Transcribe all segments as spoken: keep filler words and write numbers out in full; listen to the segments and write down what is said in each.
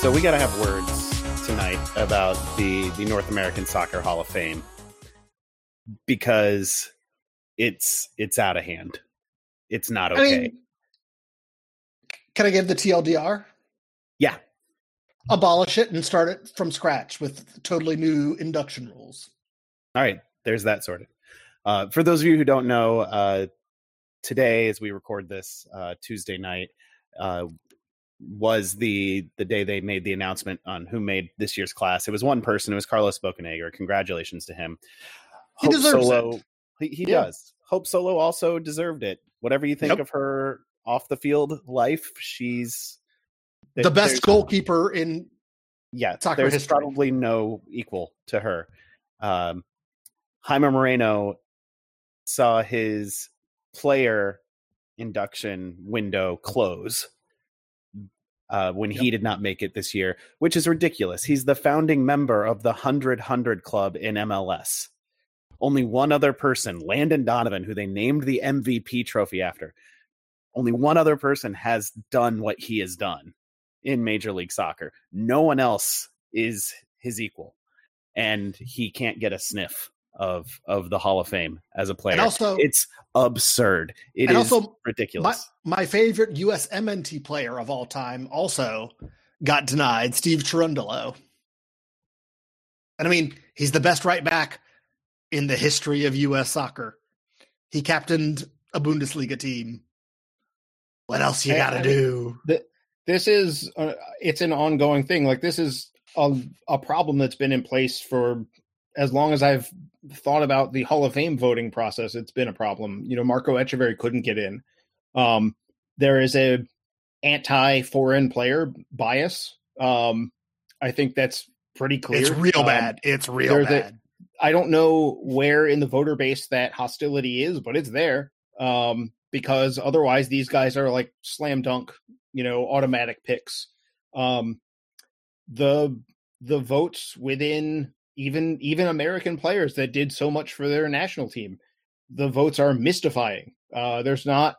So we got to have words tonight about the, the North American Soccer Hall of Fame, because it's it's out of hand. It's not okay. I mean, can I give the T L D R? Yeah. Abolish it and start it from scratch with totally new induction rules. All right. There's that sorted. Uh, for those of you who don't know, uh, today as we record this uh, Tuesday night, uh, was the the day they made the announcement on who made this year's class. It was one person. It was Carlos Bocanegra. Congratulations to him. Hope he deserves Solo, it. He, he yeah. does. Hope Solo also deserved it. Whatever you think yep. of her off-the-field life, she's... There, the best goalkeeper in yeah, soccer there's history. There's probably no equal to her. Um, Jaime Moreno saw his player induction window close Uh, when yep. he did not make it this year, which is ridiculous. He's the founding member of the one hundred one hundred Club in M L S. Only one other person, Landon Donovan, who they named the M V P trophy after, only one other person has done what he has done in Major League Soccer. No one else is his equal, and he can't get a sniff of of the Hall of Fame as a player. And also, it's absurd. It is also ridiculous. My, my favorite U S M N T player of all time also got denied, Steve Cherundolo. And I mean, he's the best right back in the history of U S soccer. He captained a Bundesliga team. What else you got to do? Th- this is, uh, it's an ongoing thing. Like, this is a, a problem that's been in place for as long as I've thought about the Hall of Fame voting process. It's been a problem. You know, Marco Etcheverry couldn't get in. Um, there is a anti-foreign player bias. Um, I think that's pretty clear. It's real um, bad. It's real bad. A, I don't know where in the voter base that hostility is, but it's there, um, because otherwise these guys are like slam dunk, you know, automatic picks. Um, the the votes within... Even even American players that did so much for their national team, the votes are mystifying. Uh, there's not,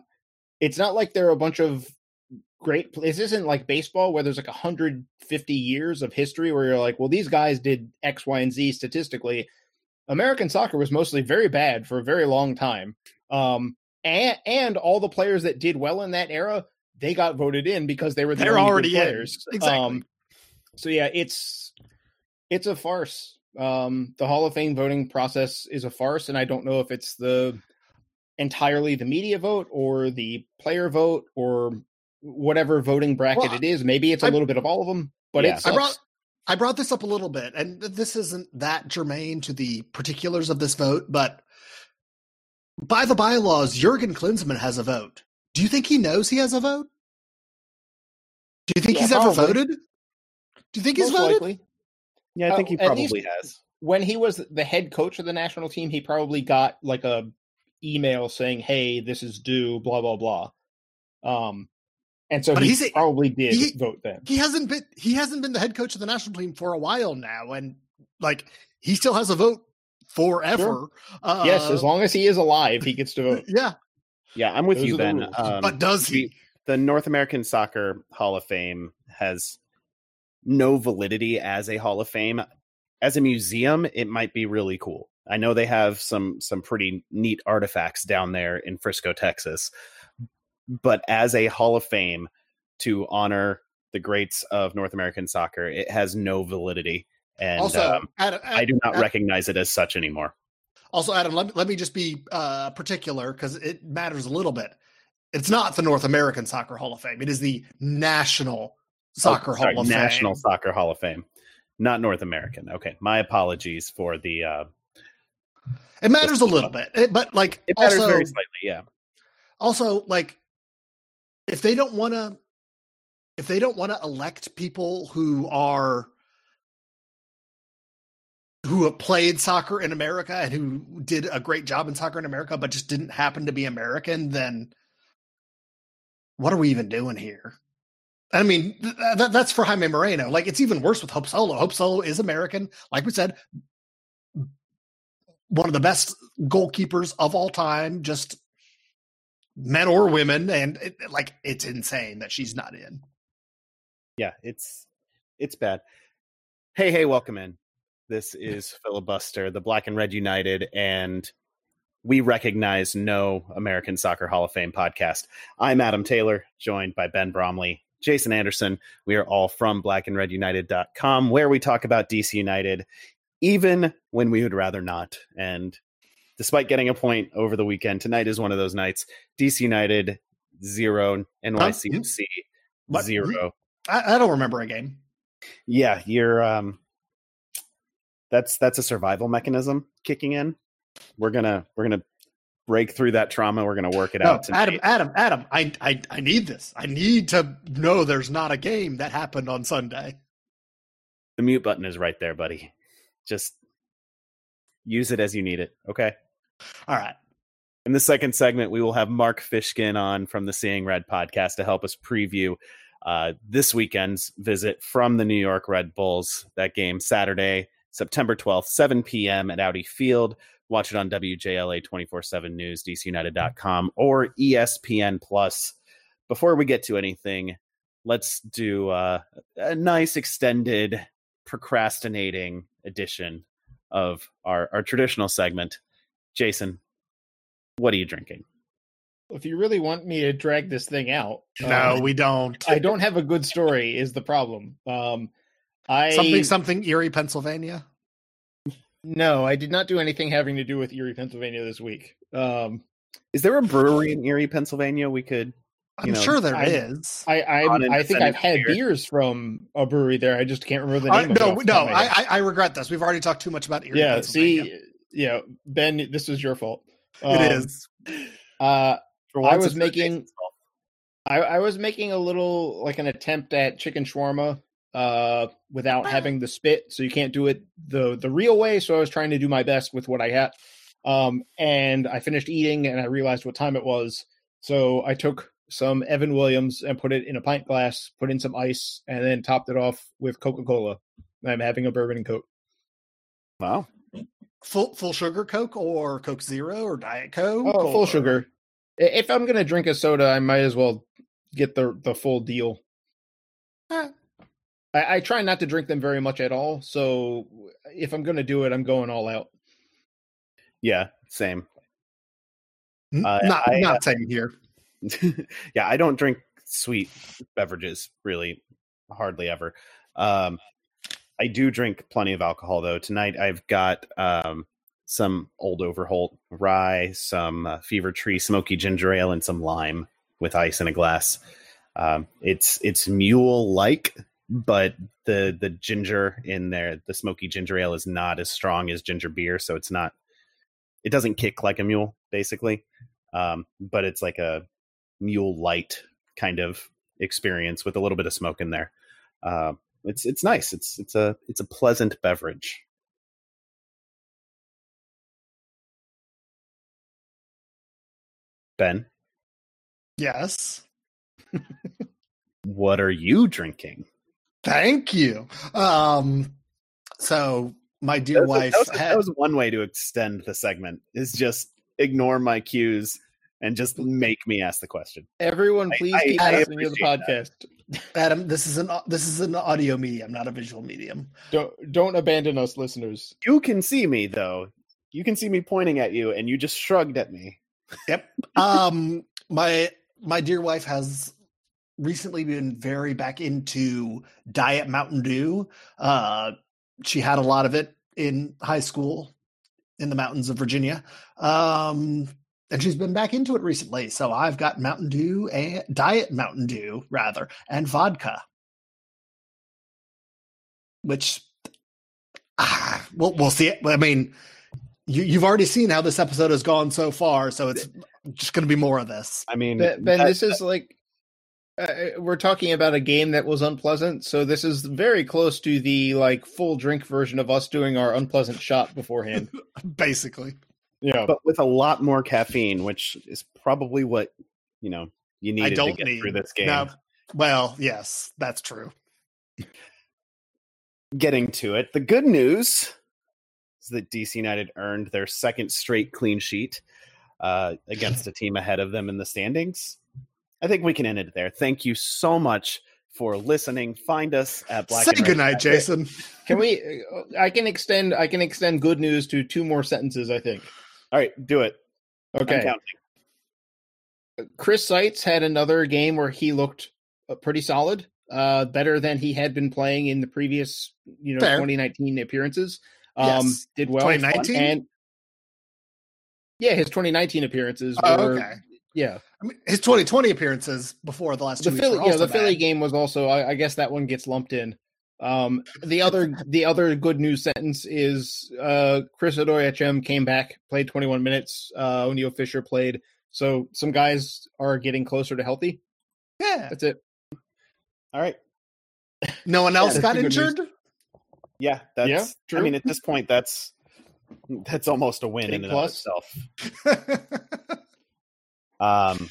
it's not like there are a bunch of great. This isn't like baseball where there's like one hundred fifty years of history where you're like, well, these guys did X, Y, and Z statistically. American soccer was mostly very bad for a very long time, um, and and all the players that did well in that era, they got voted in because they were the they're already good players. In. Exactly. Um, so yeah, it's it's a farce. Um, the Hall of Fame voting process is a farce, and I don't know if it's the entirely the media vote or the player vote or whatever voting bracket well, it is. Maybe it's a I, little bit of all of them, but yeah. it's I brought I brought this up a little bit, and this isn't that germane to the particulars of this vote, but by the bylaws, Jurgen Klinsmann has a vote. Do you think he knows he has a vote? Do you think yeah, he's probably. ever voted? Do you think Most he's voted? Likely. Yeah, I think he probably uh, has. When he was the head coach of the national team, he probably got like a email saying, "Hey, this is due," blah blah blah. Um, and so but he he's, probably did he, vote then. He hasn't been he hasn't been the head coach of the national team for a while now, and like he still has a vote forever. Sure. Uh, yes, as long as he is alive, he gets to vote. Yeah, yeah, I'm with Those you then. Um, but does he? The North American Soccer Hall of Fame has no validity as a Hall of Fame. As a museum, it might be really cool. I know they have some some pretty neat artifacts down there in Frisco, Texas, but as a Hall of Fame to honor the greats of North American soccer, it has no validity. And also, um, Adam, Adam, I do not Adam, recognize it as such anymore. Also, Adam, let me, let me just be uh, particular because it matters a little bit. It's not the North American Soccer Hall of Fame. It is the National Soccer oh, sorry, Hall of National Fame. National Soccer Hall of Fame. Not North American. Okay. My apologies for the. Uh, it matters the, a little uh, bit, but like. It matters also, very slightly, yeah. Also, like, if they don't want to, if they don't want to elect people who are, who have played soccer in America and who did a great job in soccer in America, but just didn't happen to be American, then what are we even doing here? I mean, th- th- that's for Jaime Moreno. Like, it's even worse with Hope Solo. Hope Solo is American. Like we said, one of the best goalkeepers of all time, just men or women. And it, like, it's insane that she's not in. Yeah, it's, it's bad. Hey, hey, welcome in. This is Filibuster, the Black and Red United, and we recognize no American Soccer Hall of Fame podcast. I'm Adam Taylor, joined by Ben Bromley, Jason Anderson. We are all from black and red united dot com, where we talk about D C United, even when we would rather not. And despite getting a point over the weekend, tonight is one of those nights. D C United, zero. N Y C F C, um, zero. I, I don't remember a game. Yeah, you're... Um, That's that's a survival mechanism kicking in. We're gonna we're gonna break through that trauma. We're gonna work it no, out. Tonight. Adam, Adam, Adam, I, I I need this. I need to know there's not a game that happened on Sunday. The mute button is right there, buddy. Just use it as you need it. Okay. All right. In the second segment, we will have Mark Fishkin on from the Seeing Red podcast to help us preview uh, this weekend's visit from the New York Red Bulls. That game Saturday, September twelfth, seven p.m. at Audi Field. Watch it on W J L A twenty-four seven News, D C United dot com, or E S P N Plus. Before we get to anything, let's do uh, a nice extended procrastinating edition of our, our traditional segment. Jason, what are you drinking? If you really want me to drag this thing out. No, um, we don't. I don't have a good story is the problem. Um, I, something, something Erie, Pennsylvania? No, I did not do anything having to do with Erie, Pennsylvania this week. Um, is there a brewery in Erie, Pennsylvania we could... You I'm know, sure there I, is. I I, I think I've had beer. beers from a brewery there. I just can't remember the name uh, of no, it. No, no, I, I regret this. We've already talked too much about Erie, yeah, Pennsylvania. See, yeah, Ben, this is your fault. Um, it is. Uh, I was making... I, I was making a little, like an attempt at chicken shawarma. uh without having the spit, so you can't do it the the real way, so I was trying to do my best with what I had, um and I finished eating and I realized what time it was, so I took some Evan Williams and put it in a pint glass, put in some ice, and then topped it off with Coca-Cola. I'm having a bourbon and Coke. Wow. Full full sugar Coke or Coke Zero or Diet Coke? Oh, or... full sugar. If I'm gonna drink a soda, I might as well get the the full deal. eh. I, I try not to drink them very much at all, so if I'm going to do it, I'm going all out. Yeah, same. Uh, not I, not uh, same here. Yeah, I don't drink sweet beverages, really, hardly ever. Um, I do drink plenty of alcohol, though. Tonight I've got um, some Old Overholt rye, some uh, Fever Tree smoky ginger ale, and some lime with ice in a glass. Um, it's it's mule-like. But the the ginger in there, the smoky ginger ale, is not as strong as ginger beer, so it's not, it doesn't kick like a mule, basically. Um, but it's like a mule light kind of experience with a little bit of smoke in there. Uh, it's it's nice. It's it's a it's a pleasant beverage. Ben? Yes. What are you drinking? Thank you. Um, so my dear that was, wife, that was, had, that was one way to extend the segment, is just ignore my cues and just make me ask the question. Everyone, please I, keep I, listening I to the podcast. That. Adam, this is an this is an audio medium, not a visual medium. Don't don't abandon us, listeners. You can see me though. You can see me pointing at you, and you just shrugged at me. Yep. um, my my dear wife has recently been very back into Diet Mountain Dew. Uh, she had a lot of it in high school in the mountains of Virginia. Um, and she's been back into it recently. So I've got Mountain Dew and Diet Mountain Dew rather, and vodka, which ah, we'll, we'll see it. I mean, you, you've already seen how this episode has gone so far, so it's just going to be more of this. I mean, Ben, ben that, this is that, like uh, we're talking about a game that was unpleasant, so this is very close to the like full drink version of us doing our unpleasant shot beforehand, basically. Yeah, but with a lot more caffeine, which is probably what you know you needed I don't to get need, through this game. No, well, yes, that's true. Getting to it, the good news is that D C United earned their second straight clean sheet uh, against a team ahead of them in the standings. I think we can end it there. Thank you so much for listening. Find us at Black Say and Red. Good night, Jason. Can we? I can extend. I can extend good news to two more sentences. I think. All right, do it. Okay. Chris Seitz had another game where he looked pretty solid. Uh, better than he had been playing in the previous, you know, Fair. twenty nineteen appearances. Um, yes. Did well. twenty nineteen? And yeah, his twenty nineteen appearances were, oh, okay. Yeah. I mean, his twenty twenty appearances before the last two the weeks Philly, were also yeah, the bad. Philly game was also, I, I guess that one gets lumped in. Um, the other the other good news sentence is uh, Chris Odoiechem came back, played twenty-one minutes. Uh, O'Neill Fisher played. So some guys are getting closer to healthy. Yeah. That's it. All right. No one else yeah, got injured? News. Yeah, that's yeah, true. I mean, at this point, that's that's almost a win in and of itself. um,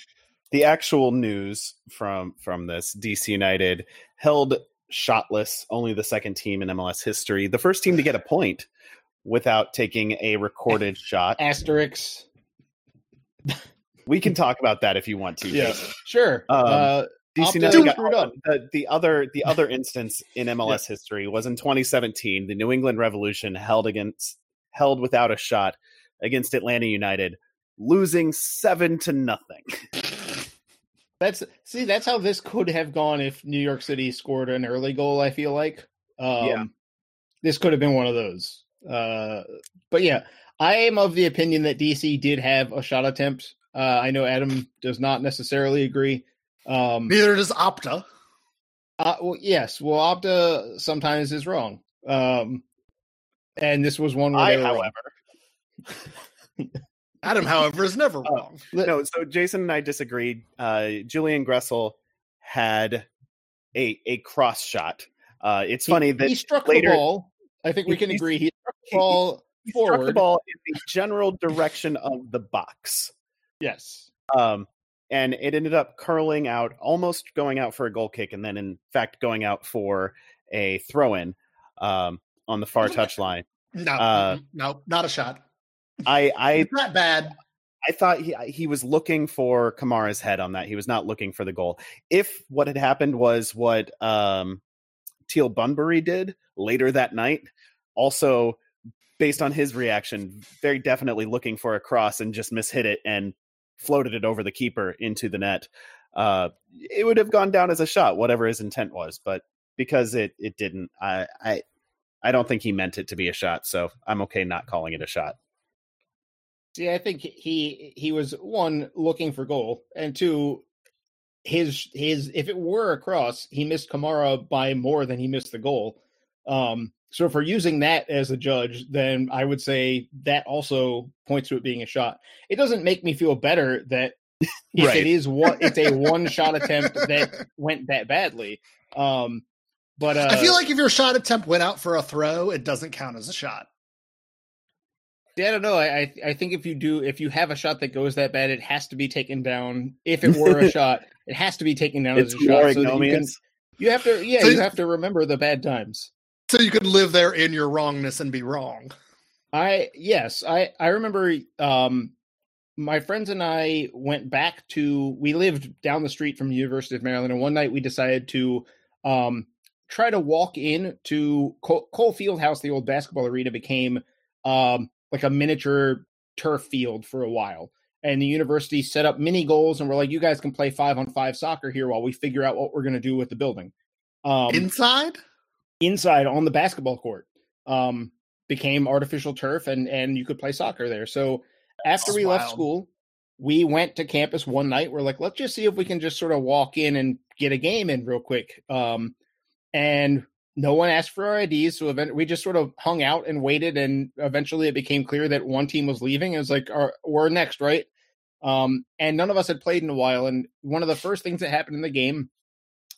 the actual news from from this, D C United held shotless, only the second team in M L S history, the first team to get a point without taking a recorded shot. Asterix. We can talk about that if you want to. Yeah, sure. Um, uh, Opta, the, the other the other instance in M L S yeah. history was in twenty seventeen. The New England Revolution held against held without a shot against Atlanta United, losing seven to nothing. That's see, that's how this could have gone if New York City scored an early goal. I feel like um, yeah. this could have been one of those. Uh, but yeah, I am of the opinion that D C did have a shot attempt. Uh, I know Adam does not necessarily agree. Um, Neither does Opta. Uh, well, yes. Well, Opta sometimes is wrong. Um, and this was one where I, they were however. Adam, however, is never wrong. Uh, no, so Jason and I disagreed. Uh, Julian Gressel had a a cross shot. Uh, it's he, funny that he struck later, the ball. I think we can he, agree. He struck the ball he, forward. He struck the ball in the general direction of the box. Yes. Um. And it ended up curling out, almost going out for a goal kick, and then, in fact, going out for a throw-in um, on the far touchline. No, uh, no, not a shot. I, I it's not bad. I thought he he was looking for Kamara's head on that. He was not looking for the goal. If what had happened was what um, Teal Bunbury did later that night, also based on his reaction, very definitely looking for a cross and just mishit it and floated it over the keeper into the net. Uh, it would have gone down as a shot, whatever his intent was, but because it, it didn't, I, I, I don't think he meant it to be a shot. So I'm okay not calling it a shot. Yeah, I think he, he was one looking for goal, and two, his, his, if it were a cross, he missed Kamara by more than he missed the goal. Um, so if we're using that as a judge, then I would say that also points to it being a shot. It doesn't make me feel better that if right. it is what it's a one shot attempt that went that badly. Um, but uh, I feel like if your shot attempt went out for a throw, it doesn't count as a shot. Yeah, I don't know. I I think if you do, if you have a shot that goes that bad, it has to be taken down. If it were a shot, it has to be taken down it's as a shot. So that you, can, you have to, yeah, so you have to remember the bad times. So you could live there in your wrongness and be wrong. I yes, I I remember um, my friends and I went back to we lived down the street from the University of Maryland, and one night we decided to um, try to walk in to Cole, Cole Fieldhouse. The old basketball arena became um, like a miniature turf field for a while, and the university set up mini goals, and we're like, "You guys can play five on five soccer here while we figure out what we're going to do with the building." Um, Inside. Inside on the basketball court um, became artificial turf, and, and you could play soccer there. So after That's we wild. left school, we went to campus one night. We're like, let's just see if we can just sort of walk in and get a game in real quick. Um, and No one asked for our I Ds, so event- we just sort of hung out and waited, and eventually it became clear that one team was leaving. It was like, our, we're next, right? Um, and none of us had played in a while, and one of the first things that happened in the game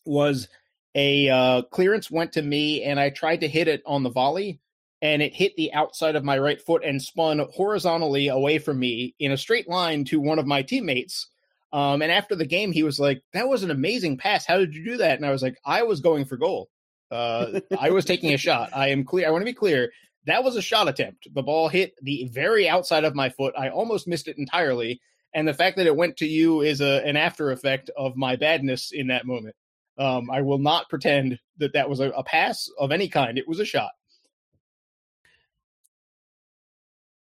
was a uh, clearance went to me, and I tried to hit it on the volley, and it hit the outside of my right foot and spun horizontally away from me in a straight line to one of my teammates. Um, and after the game, he was like, that was an amazing pass. How did you do that? And I was like, I was going for goal. uh, I was taking a shot. I am clear. I want to be clear. That was a shot attempt. The ball hit the very outside of my foot. I almost missed it entirely. And the fact that it went to you is a, an after effect of my badness in that moment. Um, I will not pretend that that was a, a pass of any kind. It was a shot.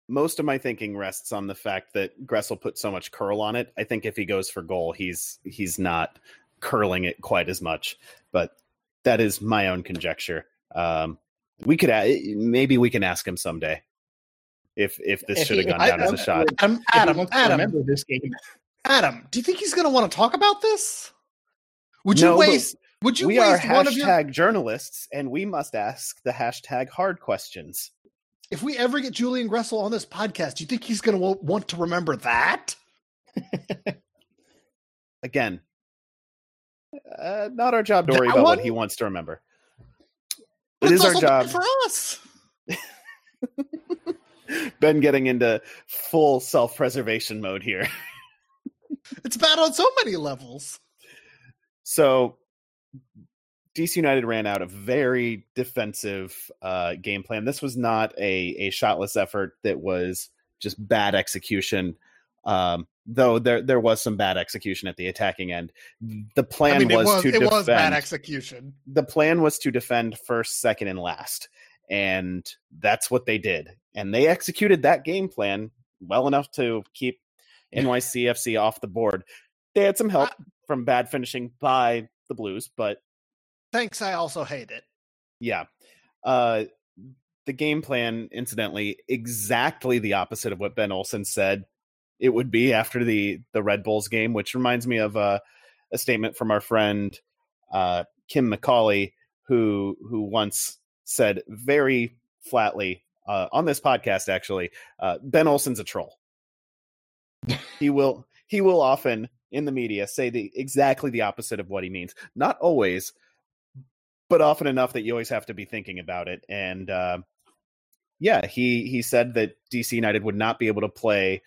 Most of my thinking rests on the fact that Gressel put so much curl on it. I think if he goes for goal, he's, he's not curling it quite as much, but that is my own conjecture. Um, we could maybe we can ask him someday if if this should have gone down I, as a shot. I'm, Adam, Adam, Adam, remember this game. Adam, do you think he's going to want to talk about this? Would you no, waste? Would you? We waste are one hashtag of your... journalists, and we must ask the hashtag hard questions. If we ever get Julian Gressel on this podcast, do you think he's going to want to remember that? Again. Uh, not our job to worry about what he wants to remember. It is our job for us. Ben getting into full self-preservation mode here. It's bad on so many levels. So D C United ran out of very defensive uh, game plan. This was not a, a shotless effort that was just bad execution. Um, though there there was some bad execution at the attacking end. The plan I mean, was, was to it defend. was bad execution. The plan was to defend first, second, and last, and that's what they did. And they executed that game plan well enough to keep N Y C F C off the board. They had some help I, from bad finishing by the Blues, but thanks. I also hate it. Yeah. Uh, the game plan, incidentally, exactly the opposite of what Ben Olsen said it would be after the, the Red Bulls game, which reminds me of uh, a statement from our friend uh, Kim McCauley, who who once said very flatly uh, on this podcast, actually, uh, Ben Olsen's a troll. He will he will often in the media say the exactly the opposite of what he means. Not always, but often enough that you always have to be thinking about it. And uh, yeah, he he said that D C United would not be able to play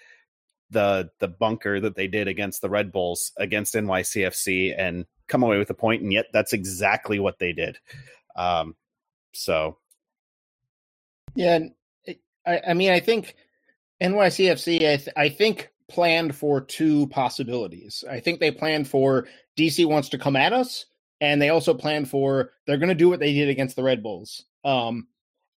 the the bunker that they did against the Red Bulls against N Y C F C and come away with a point, and yet that's exactly what they did. Um, so, yeah, it, I, I mean, I think N Y C F C, I, th- I think planned for two possibilities. I think they planned for D C wants to come at us, and they also planned for they're going to do what they did against the Red Bulls. Um,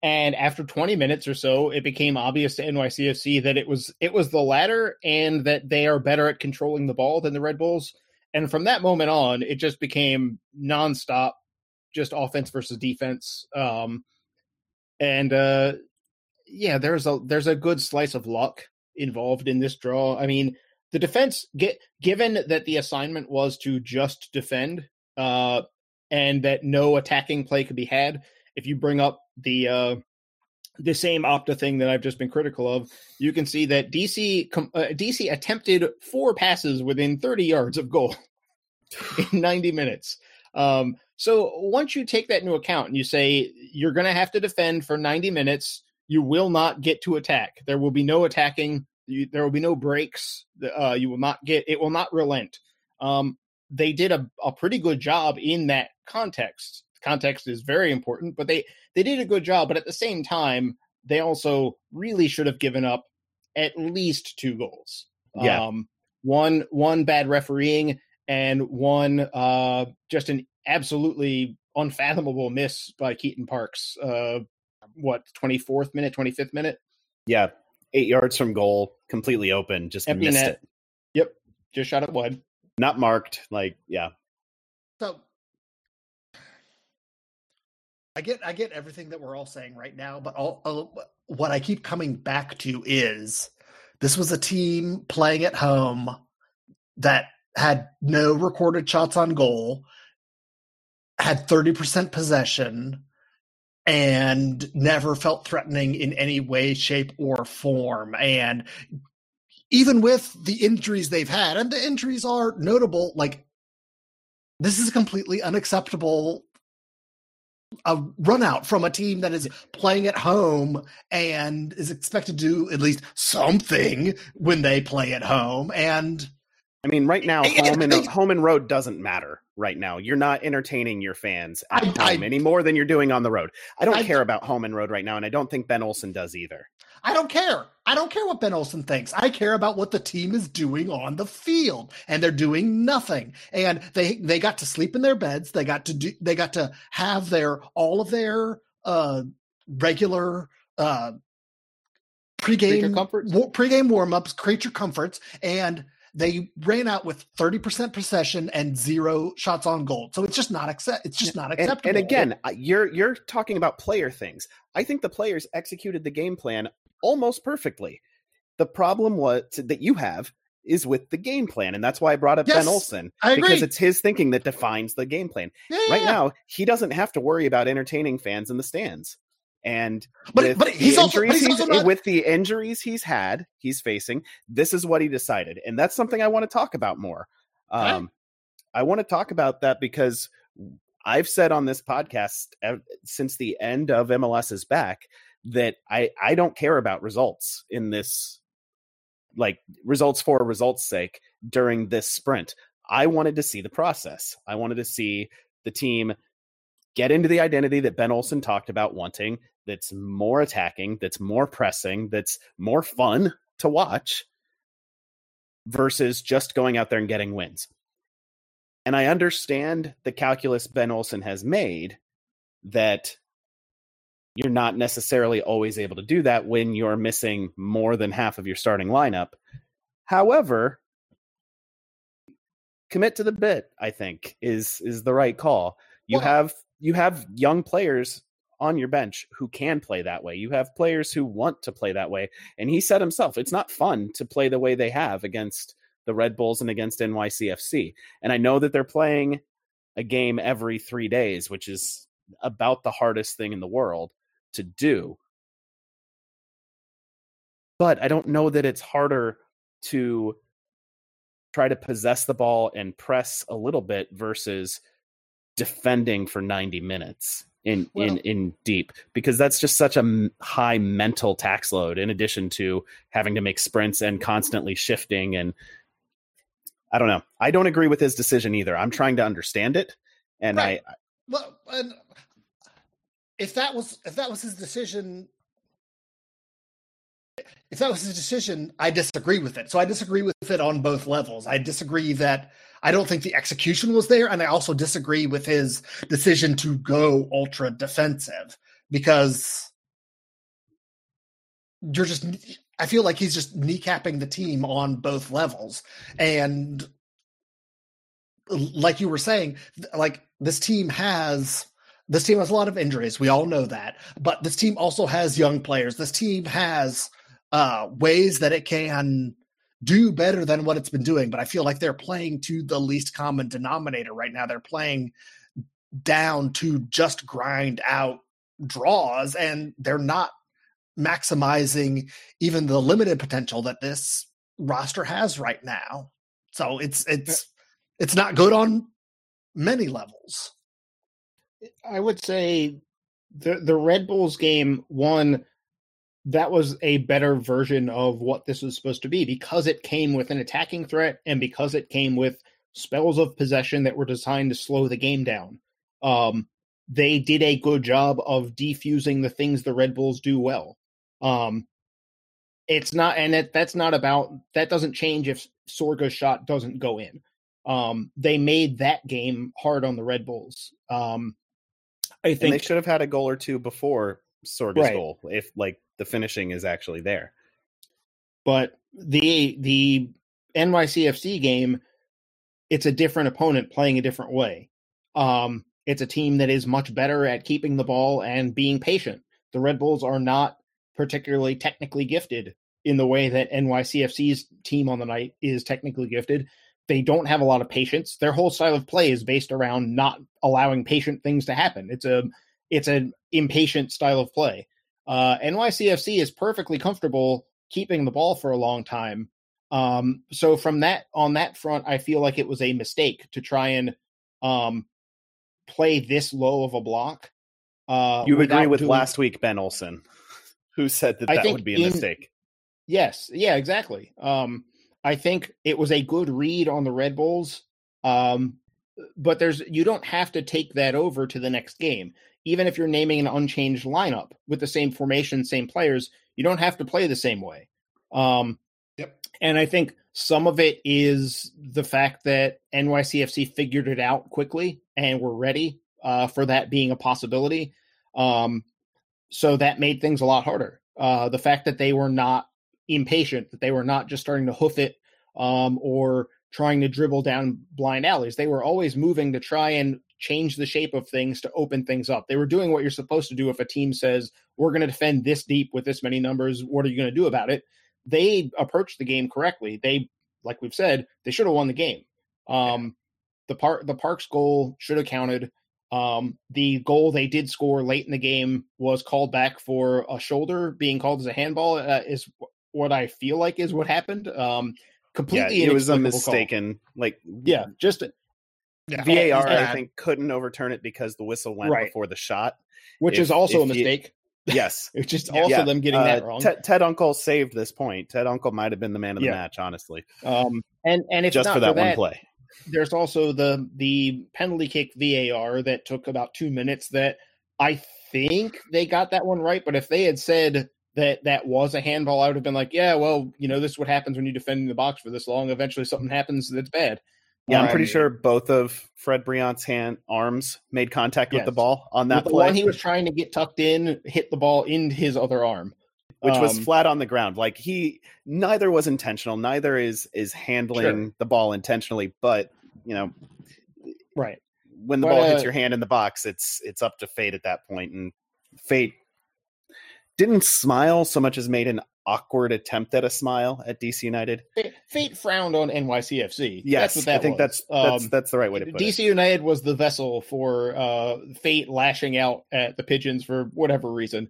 And after twenty minutes or so, it became obvious to N Y C F C that it was it was the latter and that they are better at controlling the ball than the Red Bulls. And from that moment on, it just became nonstop, just offense versus defense. Um, and, uh, yeah, there's a there's a good slice of luck involved in this draw. I mean, the defense, get, given that the assignment was to just defend uh, and that no attacking play could be had, if you bring up the uh, the same Opta thing that I've just been critical of, you can see that D C com- uh, D C attempted four passes within thirty yards of goal in ninety minutes. Um, so once you take that into account and you say you're going to have to defend for ninety minutes, you will not get to attack. There will be no attacking. You, there will be no breaks. Uh, you will not get. It will not relent. Um, they did a, a pretty good job in that context. Context is very important, but they they did a good job. But at the same time, they also really should have given up at least two goals. Yeah. Um, one one bad refereeing and one uh, just an absolutely unfathomable miss by Keaton Parks. Uh, what, twenty-fourth minute, twenty-fifth minute? Yeah, eight yards from goal, completely open, just Empty missed net. it. Yep, just shot it wide. Not marked, like, yeah. So I get I get everything that we're all saying right now, but all, all, what I keep coming back to is this was a team playing at home that had no recorded shots on goal, had thirty percent possession, and never felt threatening in any way, shape, or form. And even with the injuries they've had, and the injuries are notable, like, this is completely unacceptable. A run out from a team that is playing at home and is expected to do at least something when they play at home. And I mean, right now, and, home, and, and, home and road doesn't matter right now. You're not entertaining your fans at I, home I, any more than you're doing on the road. I don't I, care about home and road right now, and I don't think Ben Olsen does either. I don't care. I don't care what Ben Olsen thinks. I care about what the team is doing on the field, and they're doing nothing. And they they got to sleep in their beds. They got to do. They got to have their all of their uh, regular uh, pregame war, pregame warm-ups, creature comforts, and they ran out with thirty percent possession and zero shots on goal. So it's just not accept. It's just not acceptable. And, and again, you're you're talking about player things. I think the players executed the game plan almost perfectly. The problem was that you have is with the game plan, and that's why I brought up yes, Ben Olsen, I agree. Because it's his thinking that defines the game plan. Yeah, right yeah. Now, he doesn't have to worry about entertaining fans in the stands. And but, with, but he's the also, but he's also he's, not... with the injuries he's had, he's facing, this is what he decided, and that's something I want to talk about more. Um, right. I want to talk about that because I've said on this podcast uh, since the end of M L S is back, that I, I don't care about results in this, like results for results sake during this sprint. I wanted to see the process. I wanted to see the team get into the identity that Ben Olsen talked about wanting, that's more attacking, that's more pressing, that's more fun to watch versus just going out there and getting wins. And I understand the calculus Ben Olsen has made that you're not necessarily always able to do that when you're missing more than half of your starting lineup. However, commit to the bit, I think, is is the right call. You well, have you have young players on your bench who can play that way. You have players who want to play that way. And he said himself, it's not fun to play the way they have against the Red Bulls and against N Y C F C. And I know that they're playing a game every three days, which is about the hardest thing in the world to do. But I don't know that it's harder to try to possess the ball and press a little bit versus defending for ninety minutes in, well, in, in deep, because that's just such a high mental tax load in addition to having to make sprints and constantly shifting. And I don't know. I don't agree with his decision either. I'm trying to understand it. And right. I, well, and if that was, if that was his decision, if that was his decision, I disagree with it. So I disagree with it on both levels. I disagree that I don't think the execution was there. And I also disagree with his decision to go ultra defensive, because you're just, I feel like he's just kneecapping the team on both levels. And like you were saying, like this team has, this team has a lot of injuries. We all know that, but this team also has young players. This team has uh, ways that it can do better than what it's been doing, but I feel like they're playing to the least common denominator right now. They're playing down to just grind out draws, and they're not maximizing even the limited potential that this roster has right now. So it's, it's, it's not good on many levels. I would say the, the Red Bulls game won. That was a better version of what this was supposed to be, because it came with an attacking threat and because it came with spells of possession that were designed to slow the game down. Um, they did a good job of defusing the things the Red Bulls do well. Um, it's not, and it, that's not about, that doesn't change if Sorga's shot doesn't go in. Um, they made that game hard on the Red Bulls. Um, I think and they should have had a goal or two before Sorga's right. goal, if like the finishing is actually there. But the the N Y C F C game, it's a different opponent playing a different way. Um, it's a team that is much better at keeping the ball and being patient. The Red Bulls are not particularly technically gifted in the way that N Y C F C's team on the night is technically gifted. They don't have a lot of patience. Their whole style of play is based around not allowing patient things to happen. It's a It's an impatient style of play. Uh, N Y C F C is perfectly comfortable keeping the ball for a long time. Um, so from that, on that front, I feel like it was a mistake to try and um, play this low of a block. Uh, you agree with doing... last week, Ben Olsen, who said that I that would be a in... mistake. Yes. Yeah, exactly. Um, I think it was a good read on the Red Bulls. Um, but there's, you don't have to take that over to the next game. Even if you're naming an unchanged lineup with the same formation, same players, you don't have to play the same way. Um, yep. And I think some of it is the fact that N Y C F C figured it out quickly and were ready uh, for that being a possibility. Um, so that made things a lot harder. Uh, the fact that they were not impatient, that they were not just starting to hoof it um, or trying to dribble down blind alleys. They were always moving to try and change the shape of things to open things up. They were doing what you're supposed to do if a team says, we're going to defend this deep with this many numbers. What are you going to do about it? They approached the game correctly. They, like we've said, they should have won the game. Um, the part, the Parks goal should have counted. Um, the goal they did score late in the game was called back for a shoulder being called as a handball uh, is what I feel like is what happened. Um, completely. Yeah, it was a mistaken call. Like, yeah, just Yeah. V A R, yeah. I think, couldn't overturn it because the whistle went right before the shot. Which if, is also a mistake. You, yes. It's just also yeah. them getting uh, that wrong. T- Ted Unkel saved this point. Ted Unkel might have been the man of the yeah. match, honestly. Um, and and if Just not for that for one that, play. There's also the, the penalty kick V A R that took about two minutes that I think they got that one right. But if they had said that that was a handball, I would have been like, yeah, well, you know, this is what happens when you defend the box for this long. Eventually something happens that's bad. Yeah, I'm pretty sure both of Fred Bryant's hand arms made contact yes. with the ball on that with the play. The one he was trying to get tucked in hit the ball in his other arm, which um, was flat on the ground. Like he, neither was intentional. Neither is is handling sure. the ball intentionally. But you know, right when the but, ball hits your hand in the box, it's it's up to fate at that point. And fate didn't smile so much as made an awkward attempt at a smile at D C United. Fate frowned on N Y C F C. Yes, that's what that I think was. that's that's um, that's the right way to put D C it. D C United was the vessel for uh, Fate lashing out at the Pigeons for whatever reason.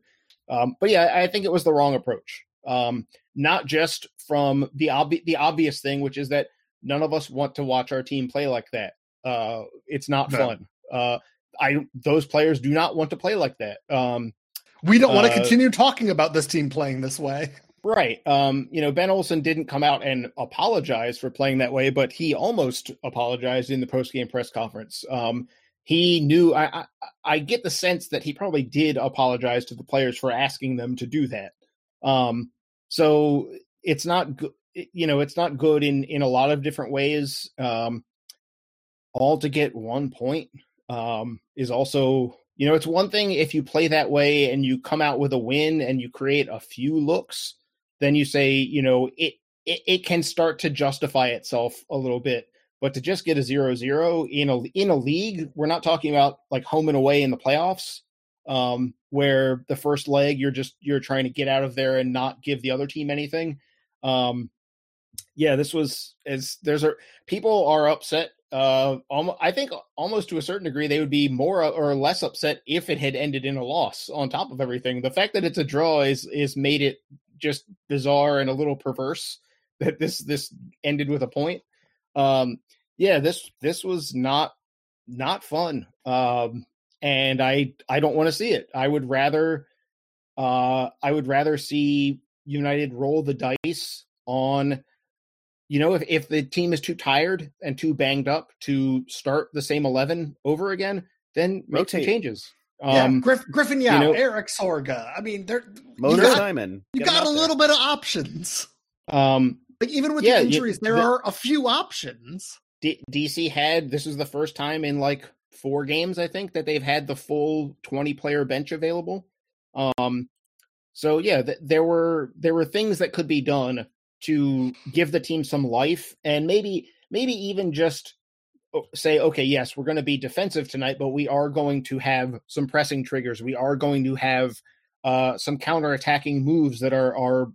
Um, but yeah, I think it was the wrong approach. Um, not just from the ob- the obvious thing, which is that none of us want to watch our team play like that. Uh, it's not no. fun. Uh, I those players do not want to play like that. Um, we don't want to uh, continue talking about this team playing this way. Right. Um, you know, Ben Olsen didn't come out and apologize for playing that way, but he almost apologized in the post-game press conference. Um, he knew I, I, I get the sense that he probably did apologize to the players for asking them to do that. Um, so it's not good. You know, it's not good in, in a lot of different ways. Um, all to get one point um, is also, you know, it's one thing if you play that way and you come out with a win and you create a few looks. Then you say, you know, it, it it can start to justify itself a little bit. But to just get a zero zero in a, in a league, we're not talking about like home and away in the playoffs um, where the first leg, you're just, you're trying to get out of there and not give the other team anything. Um, yeah, this was, as there's a, people are upset. Uh, almost, I think almost to a certain degree, they would be more or less upset if it had ended in a loss on top of everything. The fact that it's a draw is, is made it just bizarre and a little perverse that this this ended with a point. Um yeah this this was not not fun, um and i i don't want to see it. I would rather uh i would rather see United roll the dice on, you know, if, if the team is too tired and too banged up to start the same eleven over again, then make Rotate. some changes. Yeah, um, Griff, Griffin Yao, you know, Eric Sorga. I mean, they're Motor you got, Simon. You got a little bit of options. Um, like even with yeah, the injuries, you, there the, are a few options. D- DC had this is the first time in like four games, I think, that they've had the full twenty-player bench available. Um, so yeah, th- there were there were things that could be done to give the team some life, and maybe maybe even just say, okay, yes, we're going to be defensive tonight, but we are going to have some pressing triggers. We are going to have uh, some counterattacking moves that are, are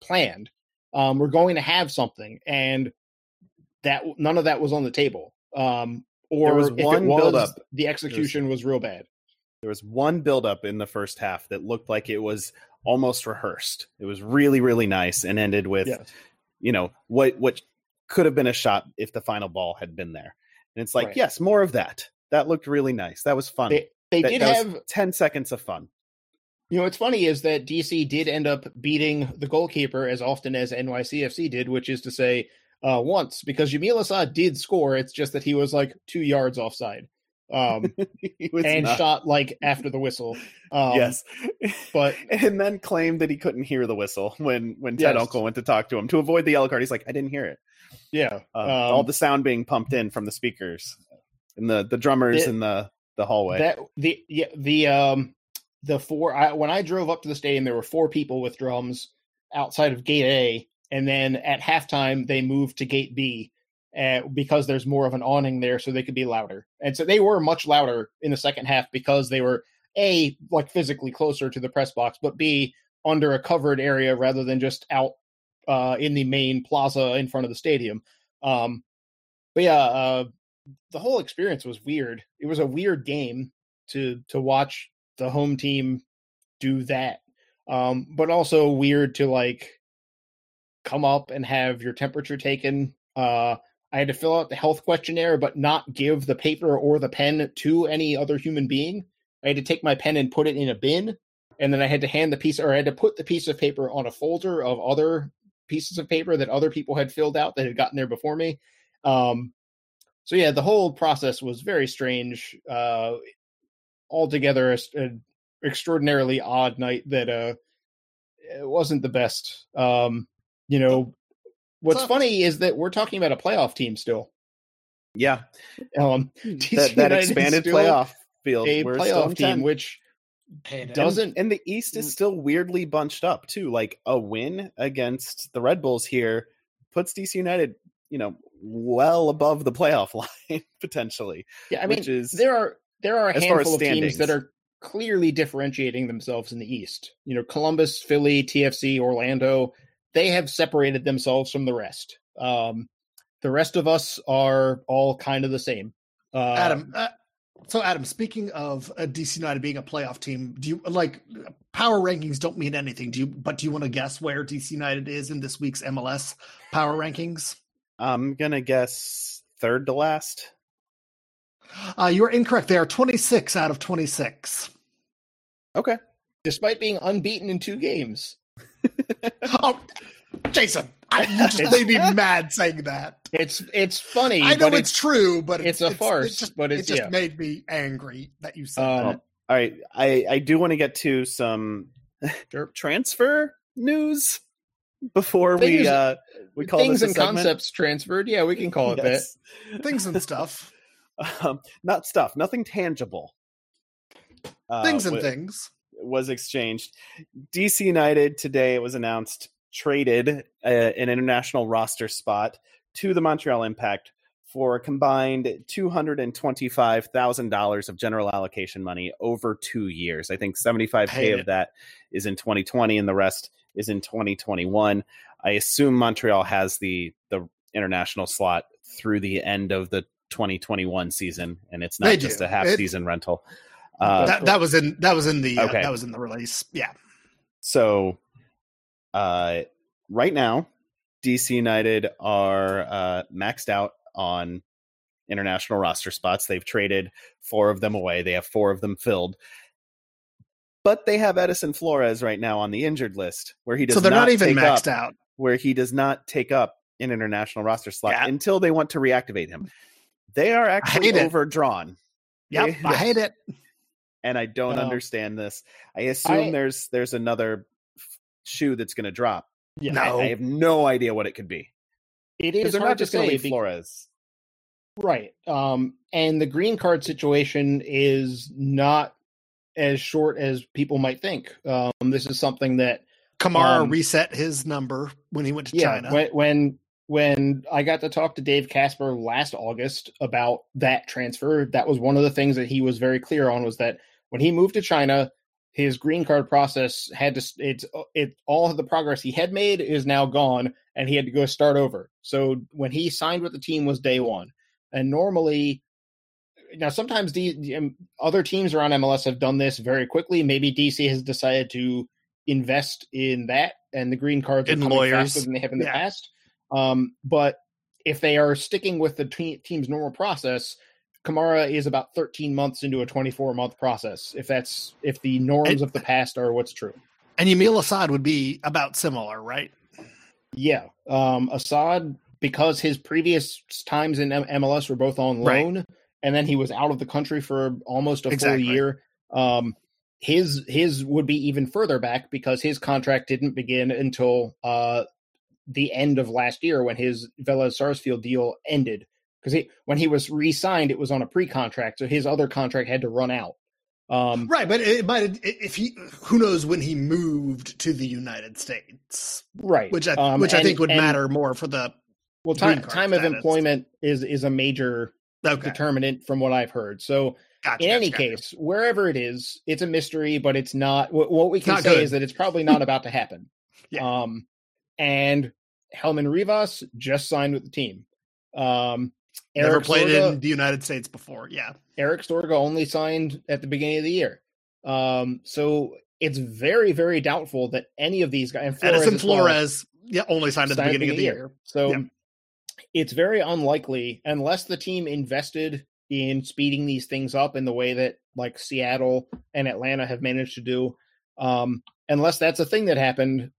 planned. Um, we're going to have something. And that none of that was on the table. Um, or there was if one it was, build up. The execution was, was real bad. There was one buildup in the first half that looked like it was almost rehearsed. It was really, really nice and ended with, yes. you know, what what could have been a shot if the final ball had been there. And it's like, right. yes, more of that. That looked really nice. That was fun. They, they that, did that have ten seconds of fun. You know, what's funny is that D C did end up beating the goalkeeper as often as N Y C F C did, which is to say uh, once, because Yamil Asad did score. It's just that he was like two yards offside. Um, and not. shot like after the whistle. Um, yes. But and then claimed that he couldn't hear the whistle when, when Ted yes. Unkel went to talk to him to avoid the yellow card. He's like, I didn't hear it. Yeah. Uh, um, all the sound being pumped in from the speakers and the, the drummers it, in the, the hallway. That the, yeah, the, um, the four, I, when I drove up to the stadium, there were four people with drums outside of gate A. And then at halftime they moved to gate B. Uh, because there's more of an awning there, so they could be louder. And so they were much louder in the second half because they were, A, like physically closer to the press box, but B, under a covered area rather than just out uh, in the main plaza in front of the stadium. Um, but yeah, uh, the whole experience was weird. It was a weird game to to watch the home team do that, um, but also weird to like come up and have your temperature taken. Uh, I had to fill out the health questionnaire, but not give the paper or the pen to any other human being. I had to take my pen and put it in a bin. And then I had to hand the piece, or I had to put the piece of paper on a folder of other pieces of paper that other people had filled out that had gotten there before me. Um, so yeah, the whole process was very strange, uh, altogether an extraordinarily odd night that, uh, it wasn't the best, um, you know, What's funny is that we're talking about a playoff team still. Yeah. Um, that, that expanded playoff field. A we're playoff team, ten. Which and, doesn't. And the East is still weirdly bunched up, too. Like a win against the Red Bulls here puts D C United, you know, well above the playoff line, potentially. Yeah. I mean, which is, there are, there are a handful of teams that are clearly differentiating themselves in the East. You know, Columbus, Philly, T F C, Orlando. They have separated themselves from the rest. Um, the rest of us are all kind of the same. Uh, Adam, uh, so Adam, speaking of uh, D C United being a playoff team, do you like power rankings? Don't mean anything. Do you? But do you want to guess where D C United is in this week's M L S power rankings? I'm gonna guess third to last. Uh, you are incorrect. They are twenty-six out of twenty-six. Okay, despite being unbeaten in two games. Oh, Jason, I, you just made me mad saying that. It's it's funny. I know it's, it's true, but it's, it's a it's, farce. It's just, but it's, it just yeah. made me angry that you said um, that. All right, I, I do want to get to some transfer news before things, we uh we call things this and segment. Concepts transferred. Yeah, we can call it yes. that. Things and stuff, um, not stuff, nothing tangible. Uh, things and with, things. was exchanged. D C United today, it was announced, traded uh, an international roster spot to the Montreal Impact for a combined two hundred twenty-five thousand dollars of general allocation money over two years. I think seventy-five thousand of that is in twenty twenty and the rest is in twenty twenty-one. I assume Montreal has the, the international slot through the end of the twenty twenty-one season, and it's not just a half it- season rental. Uh, that, that was in that was in the okay. uh, that was in the release. Yeah. So, uh, right now, D C United are uh, maxed out on international roster spots. They've traded four of them away. They have four of them filled, but they have Edison Flores right now on the injured list, where he does so they're not, not even maxed up, out. Where he does not take up an international roster slot yeah. until they want to reactivate him. They are actually overdrawn. Yep, they, I hate it. And I don't um, understand this. I assume I, there's there's another f- shoe that's going to drop. Yeah, no. I, I have no idea what it could be. It is they're hard not just going to leave be- Flores, right? Um, and the green card situation is not as short as people might think. Um, this is something that Kamara um, reset his number when he went to yeah, China. When, when when I got to talk to Dave Casper last August about that transfer, that was one of the things that he was very clear on was that. When he moved to China, his green card process had to, it's it, all of the progress he had made is now gone, and he had to go start over. So when he signed with the team was day one. And normally now sometimes the other teams around M L S have done this very quickly. Maybe D C has decided to invest in that, and the green cards are coming faster than they have in the yeah. past. Um, but if they are sticking with the te- team's normal process, Kamara is about thirteen months into a twenty-four month process. If that's if the norms and, of the past are what's true, and Yamil Asad would be about similar, right? Yeah, um, Asad, because his previous times in M- MLS were both on loan, right. and then he was out of the country for almost a exactly. full year. Um, his his would be even further back because his contract didn't begin until uh, the end of last year when his Vélez Sarsfield deal ended. Because he, when he was re-signed, it was on a pre-contract, so his other contract had to run out. Um, right, but it might if he who knows when he moved to the United States, right? Which I um, which and, I think would and, matter more for the well time time of employment is is a major okay. determinant from what I've heard. So gotcha, in any gotcha. case, wherever it is, it's a mystery, but it's not what, what we can not say good. is that it's probably not about to happen. Yeah. Um, and Helman Rivas just signed with the team. Um. Never Eric played Sorga, in the United States before, yeah. Eric Sorga only signed at the beginning of the year. Um, so it's very, very doubtful that any of these guys... And Flores Edison Flores well, yeah, only signed at the beginning of the year. year. So yeah. it's very unlikely, unless the team invested in speeding these things up in the way that like Seattle and Atlanta have managed to do, um, unless that's a thing that happened,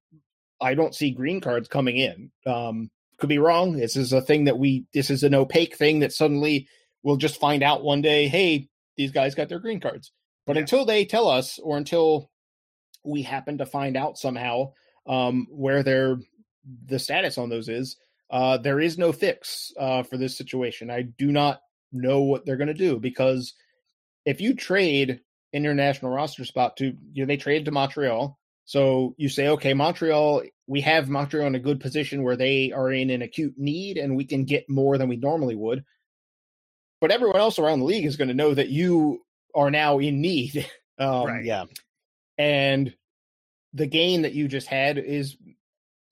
I don't see green cards coming in. Um Could be wrong. This is a thing that we, this is an opaque thing that suddenly we'll just find out one day, hey, these guys got their green cards. But yeah. until they tell us, or until we happen to find out somehow um, where their the status on those is, uh, there is no fix uh, for this situation. I do not know what they're going to do, because if you trade international roster spot to, you know, they trade to Montreal. So you say, okay, Montreal, we have Montreal in a good position where they are in an acute need and we can get more than we normally would. But everyone else around the league is going to know that you are now in need. Um, right. Yeah. And the gain that you just had is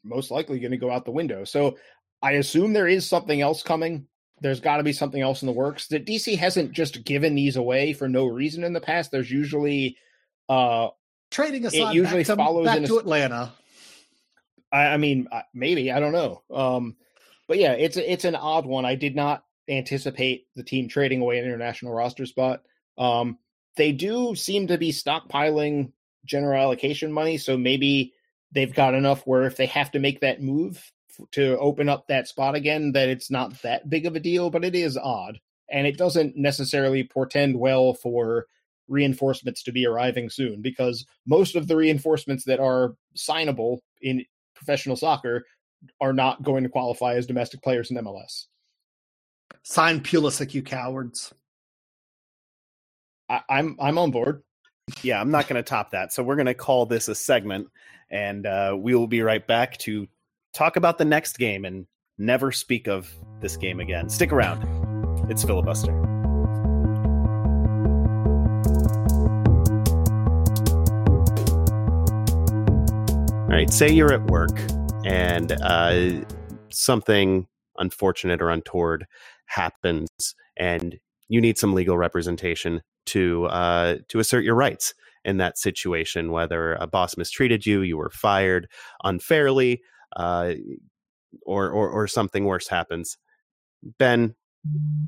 most likely going to go out the window. So I assume there is something else coming. There's got to be something else in the works. That D C hasn't just given these away for no reason in the past. There's usually... Uh, Trading Asad back to, follows back in to a, Atlanta. I, I mean, maybe. I don't know. Um, but, yeah, it's it's an odd one. I did not anticipate the team trading away an international roster spot. Um, they do seem to be stockpiling general allocation money, so maybe they've got enough where if they have to make that move to open up that spot again, that it's not that big of a deal, but it is odd. And it doesn't necessarily portend well for – reinforcements to be arriving soon, because most of the reinforcements that are signable in professional soccer are not going to qualify as domestic players in M L S. Sign Pulisic, you cowards. I, I'm I'm on board. Yeah, I'm not going to top that. So we're going to call this a segment, and uh, we will be right back to talk about the next game and never speak of this game again. Stick around. It's Filibuster. All right, say you're at work and uh, something unfortunate or untoward happens and you need some legal representation to uh, to assert your rights in that situation, whether a boss mistreated you, you were fired unfairly, uh, or, or, or something worse happens. Ben,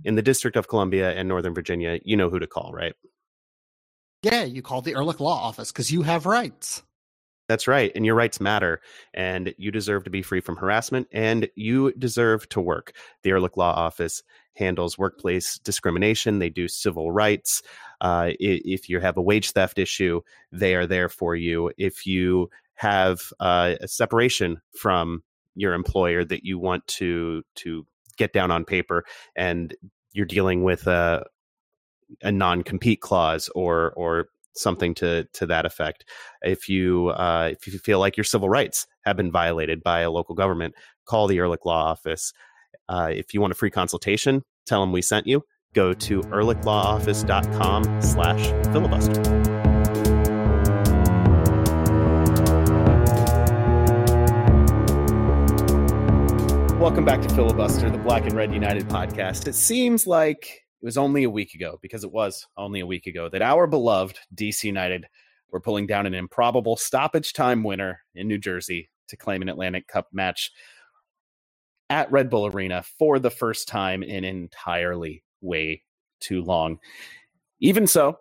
in the District of Columbia and Northern Virginia, you know who to call, right? Yeah, you call the Ehrlich Law Office because you have rights. That's right. And your rights matter, and you deserve to be free from harassment, and you deserve to work. The Ehrlich Law Office handles workplace discrimination. They do civil rights. Uh, if you have a wage theft issue, they are there for you. If you have uh, a separation from your employer that you want to to get down on paper and you're dealing with a, a non-compete clause or or something to to that effect. If you uh, if you feel like your civil rights have been violated by a local government, call the Ehrlich Law Office. Uh, if you want a free consultation, tell them we sent you. Go to ehrlich law office dot com slash filibuster. Welcome back to Filibuster, the Black and Red United podcast. It seems like it was only a week ago, because it was only a week ago, that our beloved D C. United were pulling down an improbable stoppage time winner in New Jersey to claim an Atlantic Cup match at Red Bull Arena for the first time in entirely way too long. Even so,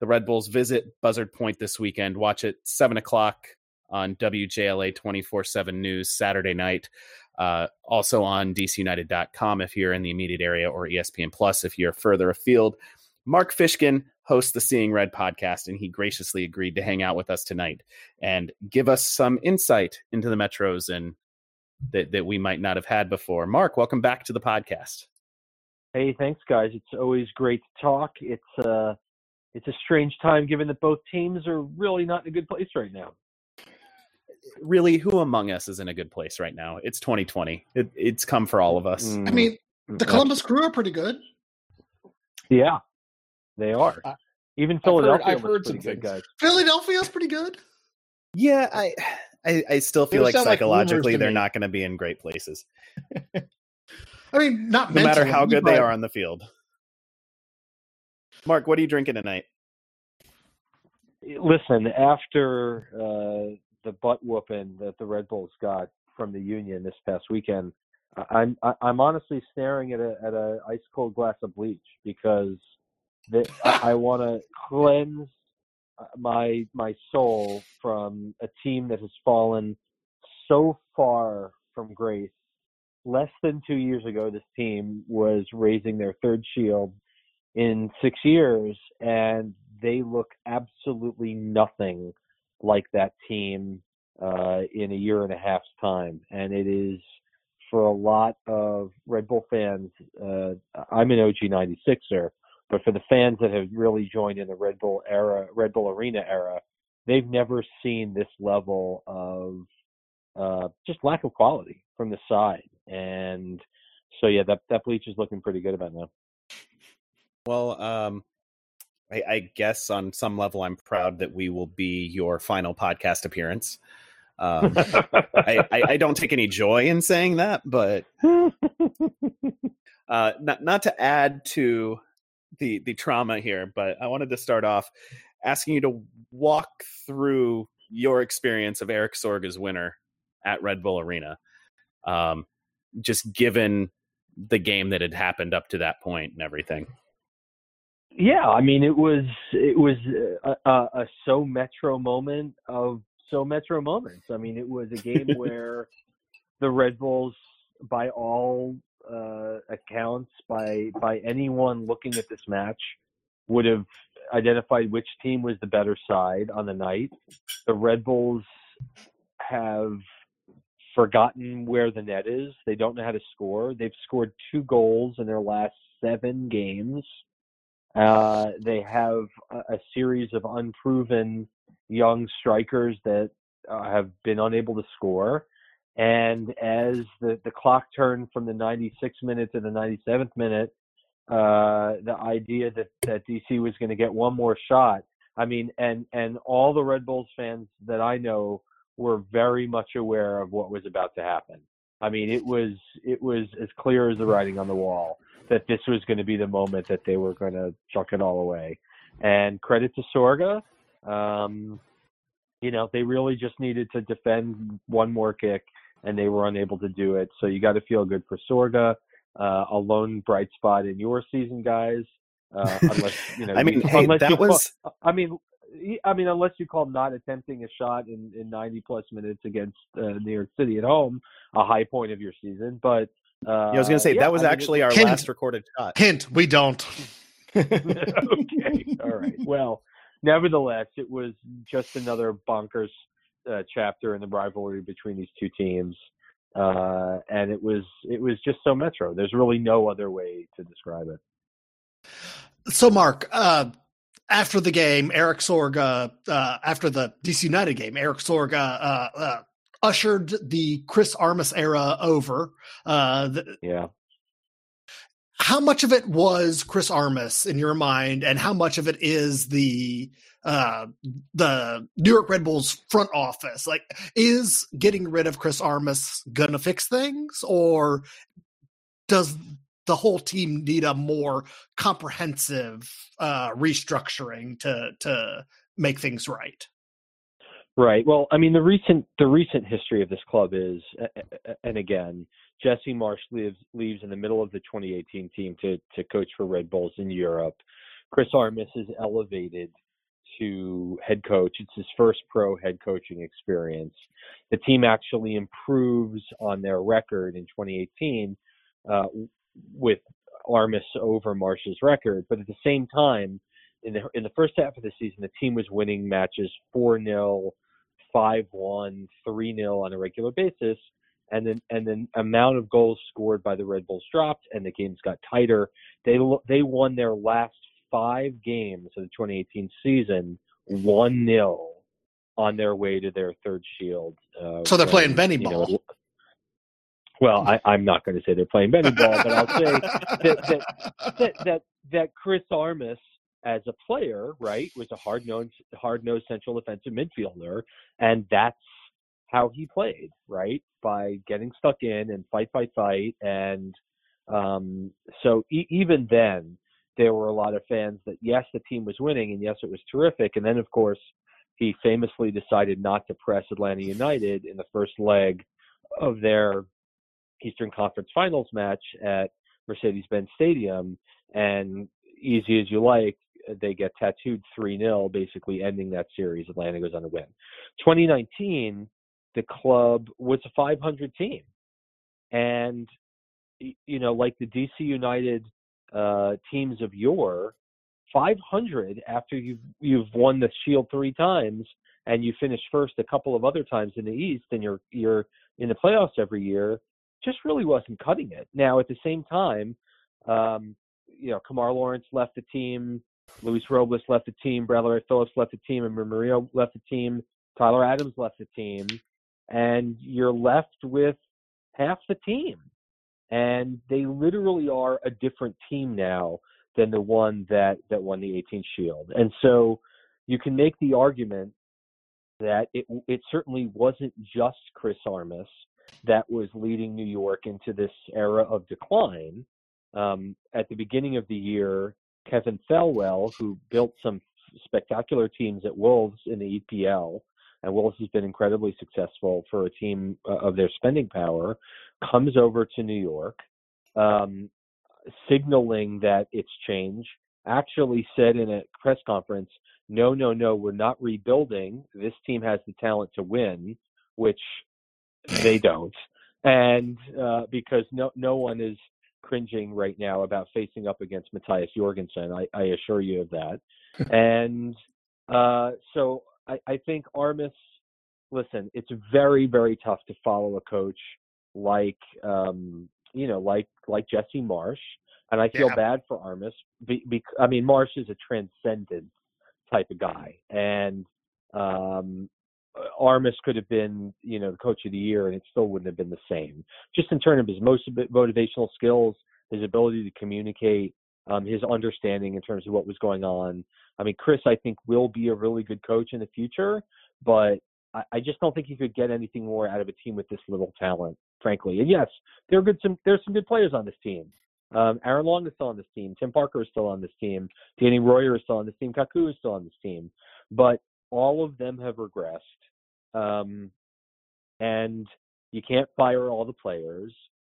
the Red Bulls visit Buzzard Point this weekend. Watch it seven o'clock on W J L A twenty-four seven News Saturday night. Uh, also on D C united dot com if you're in the immediate area, or E S P N Plus if you're further afield. Mark Fishkin hosts the Seeing Red podcast, and he graciously agreed to hang out with us tonight and give us some insight into the Metros and that, that we might not have had before. Mark, welcome back to the podcast. Hey, thanks, guys. It's always great to talk. It's uh, it's a strange time given that both teams are really not in a good place right now. Really, who among us is in a good place right now? It's twenty twenty. It, it's come for all of us. I mean, the Columbus Crew are pretty good. Yeah, they are. Uh, Even Philadelphia. I've heard, I've heard some good guys. Philadelphia's pretty good. Yeah, I I, I still feel like psychologically like they're not going to be in great places. I mean, not no mentally, matter how good they are on the field. Mark, what are you drinking tonight? Listen, after uh, the butt whooping that the Red Bulls got from the Union this past weekend, I'm I'm honestly staring at a at a ice cold glass of bleach because that I, I want to cleanse my my soul from a team that has fallen so far from grace. Less than two years ago, this team was raising their third shield in six years, and they look absolutely nothing like that team uh, in a year and a half's time. And it is, for a lot of Red Bull fans, uh, I'm an O G ninety-sixer, but for the fans that have really joined in the Red Bull era, Red Bull Arena era, they've never seen this level of uh, just lack of quality from the side. And so, yeah, that, that bleach is looking pretty good about now. Well, um, I, I guess on some level I'm proud that we will be your final podcast appearance. Um, I, I, I don't take any joy in saying that, but uh, not, not to add to the, the trauma here, but I wanted to start off asking you to walk through your experience of Eric Sorga's winner at Red Bull Arena. Um, just given the game that had happened up to that point and everything. Yeah, I mean, it was it was a, a, a so Metro moment of so Metro moments. I mean, it was a game where the Red Bulls, by all uh, accounts, by by anyone looking at this match, would have identified which team was the better side on the night. The Red Bulls have forgotten where the net is. They don't know how to score. They've scored two goals in their last seven games. Uh, they have a, a series of unproven young strikers that uh, have been unable to score. And as the, the clock turned from the ninety-sixth minute to the ninety-seventh minute, uh, the idea that, that D C was going to get one more shot. I mean, and, and all the Red Bulls fans that I know were very much aware of what was about to happen. I mean, it was it was as clear as the writing on the wall that this was going to be the moment that they were going to chuck it all away. And credit to Sorga. Um, you know, they really just needed to defend one more kick, and they were unable to do it. So you got to feel good for Sorga. Uh, a lone bright spot in your season, guys. Uh, unless, you know, I mean, hey, that you, was... I mean... I mean, unless you call not attempting a shot in, in ninety plus minutes against uh, New York City at home a high point of your season. But uh, yeah, I was going to say yeah, that was I actually mean, our hint, last recorded shot. Hint, we don't. Okay, all right. Well, nevertheless, it was just another bonkers uh, chapter in the rivalry between these two teams, uh, and it was it was just so Metro. There's really no other way to describe it. So, Mark. Uh... After the game, Eric Sorga, uh, after the D C United game, Eric Sorga uh, uh, ushered the Chris Armas era over. Uh, the, yeah. How much of it was Chris Armas in your mind, and how much of it is the uh, the New York Red Bulls front office? Like, is getting rid of Chris Armas going to fix things, or does the whole team need a more comprehensive uh, restructuring to to make things right. Right. Well, I mean, the recent the recent history of this club is, and again, Jesse Marsch leaves leaves in the middle of the twenty eighteen team to to coach for Red Bulls in Europe. Chris Armas is elevated to head coach. It's his first pro head coaching experience. The team actually improves on their record in twenty eighteen uh, with Armas over Marsch's record, but at the same time, In the, in the first half of the season, the team was winning matches four nil, five one, three nil on a regular basis, and then and then amount of goals scored by the Red Bulls dropped, and the games got tighter. They they won their last five games of the twenty eighteen season one nil on their way to their third shield. Uh, so they're when, playing Benny Ball. Know, well, I, I'm not going to say they're playing Benny Ball, but I'll say that that that, that, that Chris Armas, as a player, right, was a hard-nosed, hard-nosed central defensive midfielder, and that's how he played, right, by getting stuck in and fight, fight, fight. And um, so e- even then, there were a lot of fans that, yes, the team was winning, and yes, it was terrific. And then, of course, he famously decided not to press Atlanta United in the first leg of their Eastern Conference Finals match at Mercedes-Benz Stadium, and easy as you like, they get tattooed three nil, basically ending that series. Atlanta goes on to win. twenty nineteen, the club was a five hundred team. And, you know, like the D C United uh, teams of yore, five hundred after you've, you've won the Shield three times and you finish first a couple of other times in the East and you're, you're in the playoffs every year, just really wasn't cutting it. Now, at the same time, um, you know, Kamara Lawrence left the team. Luis Robles left the team, Bradley Phillips left the team, and Mario left the team, Tyler Adams left the team, and you're left with half the team. And they literally are a different team now than the one that, that won the eighteenth Shield. And so you can make the argument that it it certainly wasn't just Chris Armas that was leading New York into this era of decline. Um, at the beginning of the year, Kevin Thelwell, who built some spectacular teams at Wolves in the E P L, and Wolves has been incredibly successful for a team uh, of their spending power, comes over to New York, um, signaling that it's change, actually said in a press conference, no, no, no, we're not rebuilding. This team has the talent to win, which they don't. And uh, because no, no one is cringing right now about facing up against Matthias Jorgensen. I, I assure you of that. And uh, so I, I think Armas, listen, it's very, very tough to follow a coach like, um, you know, like, like Jesse Marsch. And I feel yeah. bad for Armas. Be, be, I mean, Marsch is a transcendent type of guy. And um, Armas could have been, you know, the coach of the year, and it still wouldn't have been the same. Just in terms of his most motivational skills, his ability to communicate, um, his understanding in terms of what was going on. I mean, Chris, I think, will be a really good coach in the future, but I, I just don't think you could get anything more out of a team with this little talent, frankly. And yes, there are good some there's some good players on this team. Um, Aaron Long is still on this team. Tim Parker is still on this team. Danny Royer is still on this team. Kaku is still on this team, but all of them have regressed. Um, and you can't fire all the players.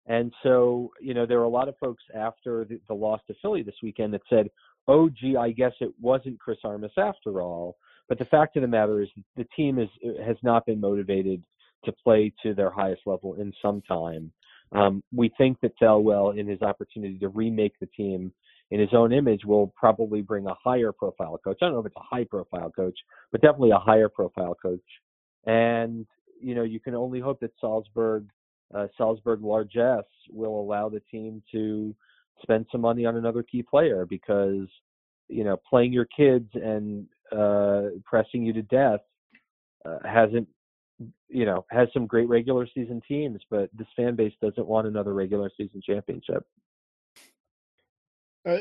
And so, you know, there were a lot of folks after the, the loss to Philly this weekend that said, oh, gee, I guess it wasn't Chris Armas after all. But the fact of the matter is the team is, has not been motivated to play to their highest level in some time. Um, we think that Thelwell, in his opportunity to remake the team in his own image, will probably bring a higher profile coach. I don't know if it's a high profile coach, but definitely a higher profile coach. And, you know, you can only hope that Salzburg, uh, Salzburg largesse will allow the team to spend some money on another key player because, you know, playing your kids and uh, pressing you to death uh, hasn't, you know, has some great regular season teams, but this fan base doesn't want another regular season championship. Uh,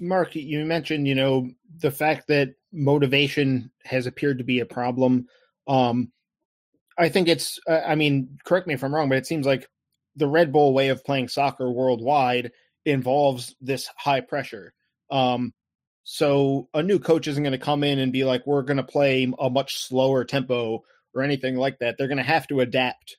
Mark, you mentioned, you know, the fact that motivation has appeared to be a problem. Um, I think it's, uh, I mean, correct me if I'm wrong, but it seems like the Red Bull way of playing soccer worldwide involves this high pressure. Um, so a new coach isn't going to come in and be like, we're going to play a much slower tempo or anything like that. They're going to have to adapt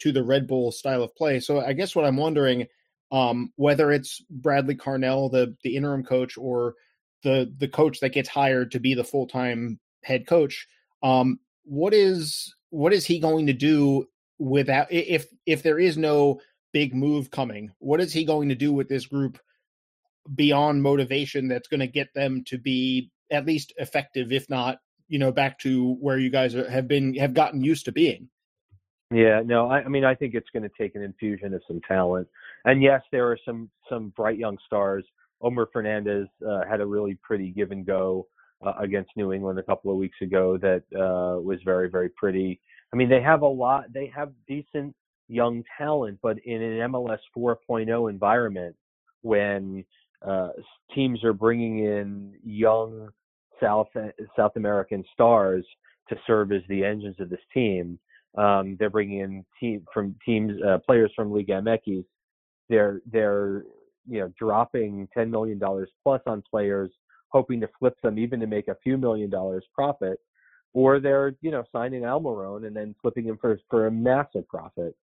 to the Red Bull style of play. So I guess what I'm wondering, um, whether it's Bradley Carnell, the the interim coach, or the the coach that gets hired to be the full-time head coach, um, what is what is he going to do without, if if there is no big move coming, what is he going to do with this group beyond motivation that's going to get them to be at least effective, if not, you know, back to where you guys have been, have gotten used to being? Yeah, no, I, I mean, I think it's going to take an infusion of some talent. And yes, there are some some bright young stars. Omer Fernandez uh, had a really pretty give and go uh, against New England a couple of weeks ago that uh, was very, very pretty. I mean, they have a lot. They have decent young talent, but in an M L S four point oh environment, when uh, teams are bringing in young South South American stars to serve as the engines of this team, Um, they're bringing in team from teams, uh, players from Liga M X. They're they're you know dropping ten million dollars plus on players, hoping to flip them even to make a few million dollars profit, or they're you know signing Almiron and then flipping him for for a massive profit.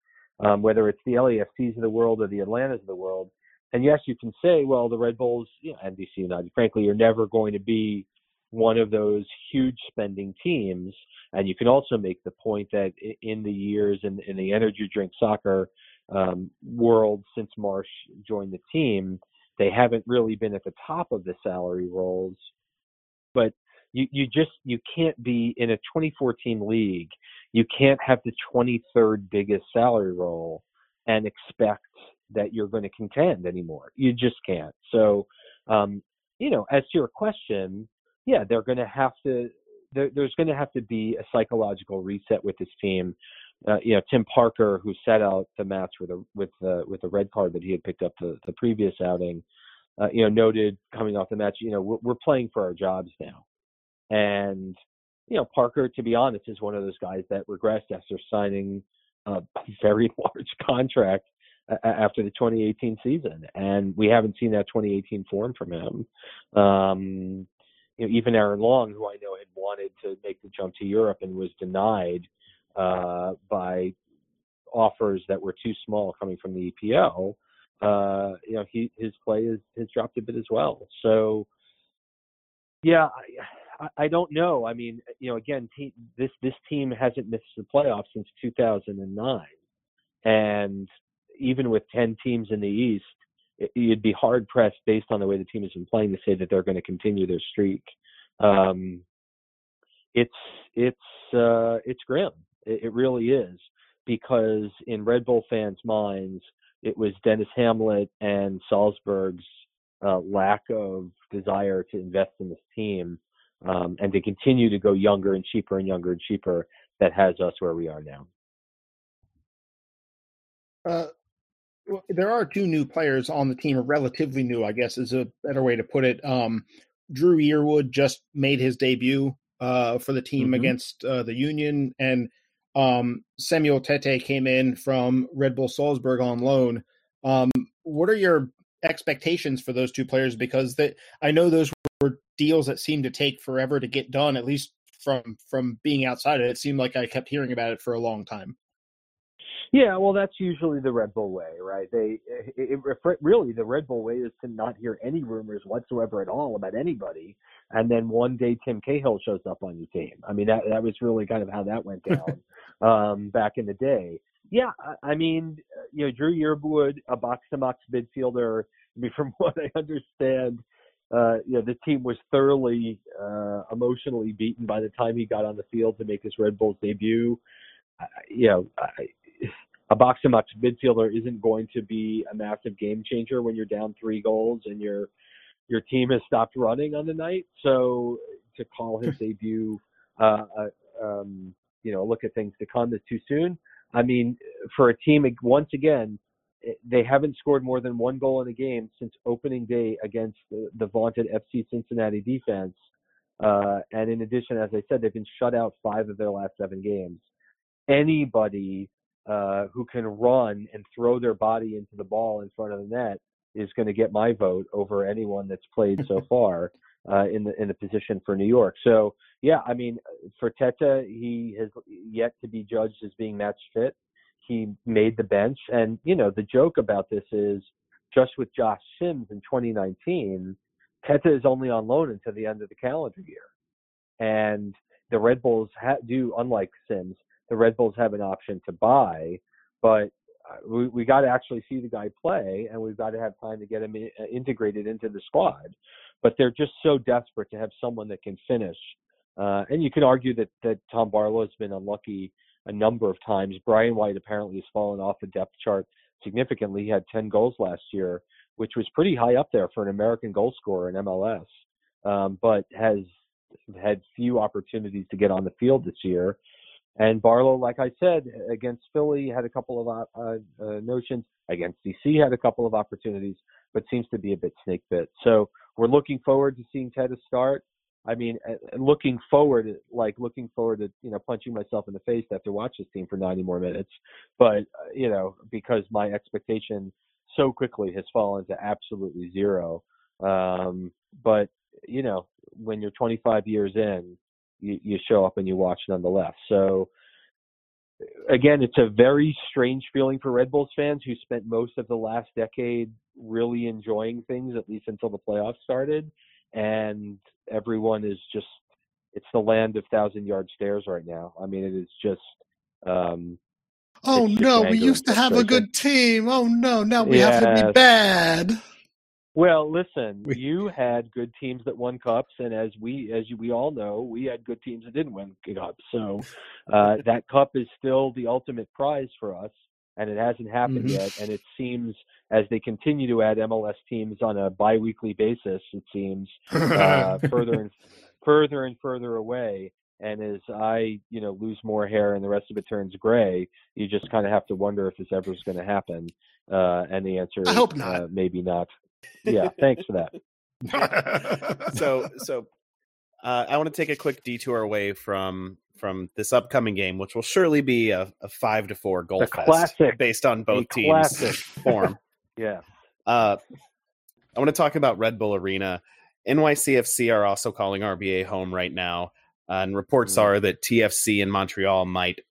Um, whether it's the L A F Cs of the world or the Atlantas of the world, and yes, you can say, well, the Red Bulls you know, and D C United, frankly, are never going to be one of those huge spending teams. And you can also make the point that in the years in, in the energy drink soccer um, world since Marsh joined the team, they haven't really been at the top of the salary rolls. But you, you just, you can't be in a twenty-four team league. You can't have the twenty-third biggest salary roll and expect that you're going to contend anymore. You just can't. So, um, you know, as to your question, yeah, they're going to have to. There's going to have to be a psychological reset with this team. Uh, you know, Tim Parker, who sat out the match with a with the with a red card that he had picked up the, the previous outing, uh, you know, noted coming off the match, you know, we're, we're playing for our jobs now. And you know, Parker, to be honest, is one of those guys that regressed after signing a very large contract after the twenty eighteen season, and we haven't seen that twenty eighteen form from him. Um, You know, even Aaron Long, who I know had wanted to make the jump to Europe and was denied uh, by offers that were too small coming from the E P L, uh, you know, he, his play is, has dropped a bit as well. So, yeah, I, I don't know. I mean, you know, again, te- this this team hasn't missed the playoffs since two thousand nine, and even with ten teams in the East, you'd be hard pressed based on the way the team has been playing to say that they're going to continue their streak. Um, it's, it's, uh, it's grim. It, it really is, because in Red Bull fans' minds, it was Dennis Hamlet and Salzburg's uh, lack of desire to invest in this team um, and to continue to go younger and cheaper and younger and cheaper that has us where we are now. Uh, There are two new players on the team, or relatively new, I guess is a better way to put it. Um, Drew Yearwood just made his debut uh, for the team mm-hmm. against uh, the Union, and um, Samuel Tete came in from Red Bull Salzburg on loan. Um, what are your expectations for those two players? Because that I know those were deals that seemed to take forever to get done, at least from, from being outside of it. It seemed like I kept hearing about it for a long time. Yeah, well, that's usually the Red Bull way, right? They it, it, really, the Red Bull way is to not hear any rumors whatsoever at all about anybody, and then one day Tim Cahill shows up on your team. I mean, that that was really kind of how that went down um, back in the day. Yeah, I, I mean, you know, Drew Yearwood, a box-to-box midfielder. I mean, from what I understand, uh, you know, the team was thoroughly uh, emotionally beaten by the time he got on the field to make his Red Bulls debut. Uh, you know, I, a box-to-box midfielder isn't going to be a massive game changer when you're down three goals and your your team has stopped running on the night. So to call his debut, uh, um, you know, look at things to come is too soon. I mean, for a team, once again, they haven't scored more than one goal in a game since opening day against the, the vaunted F C Cincinnati defense. Uh, and in addition, as I said, they've been shut out five of their last seven games. Anybody uh, who can run and throw their body into the ball in front of the net is going to get my vote over anyone that's played so far uh, in the in the position for New York. So, yeah, I mean, for Teta, he has yet to be judged as being match fit. He made the bench. And, you know, the joke about this is just with Josh Sims in twenty nineteen, Teta is only on loan until the end of the calendar year. And the Red Bulls ha- do, unlike Sims, the Red Bulls have an option to buy, but we, we got to actually see the guy play, and we've got to have time to get him in, uh, integrated into the squad. But they're just so desperate to have someone that can finish. Uh, and you can argue that, that Tom Barlow has been unlucky a number of times. Brian White apparently has fallen off the depth chart significantly. He had ten goals last year, which was pretty high up there for an American goal scorer in M L S, um, but has had few opportunities to get on the field this year. And Barlow, like I said, against Philly had a couple of uh, uh, notions, against D C had a couple of opportunities, but seems to be a bit snake bit. So we're looking forward to seeing Teta start. I mean, looking forward, like looking forward to, you know, punching myself in the face after watching this team for ninety more minutes. But, you know, because my expectation so quickly has fallen to absolutely zero. Um, but, you know, when you're twenty-five years in, you, you show up and you watch nonetheless. So, again, it's a very strange feeling for Red Bulls fans who spent most of the last decade really enjoying things, at least until the playoffs started. And everyone is just, it's the land of thousand yard stares right now. I mean, it is just, um, oh no, we used to have a good team. Oh no, now we yes. have to be bad. Well, listen, you had good teams that won cups. And as we, as you, we all know, we had good teams that didn't win cups. So uh, that cup is still the ultimate prize for us. And it hasn't happened mm-hmm. yet. And it seems as they continue to add M L S teams on a biweekly basis, it seems uh, further and further and further away. And as I, you know, lose more hair and the rest of it turns gray, you just kind of have to wonder if this ever is going to happen. Uh, and the answer is I hope not. Uh, maybe not. Yeah, thanks for that. so, so uh, I want to take a quick detour away from from this upcoming game, which will surely be a, a five to four goal fest, classic, based on both teams' classic form. Yeah, uh, I want to talk about Red Bull Arena. N Y C F C are also calling R B A home right now. Uh, and reports are that T F C in Montreal might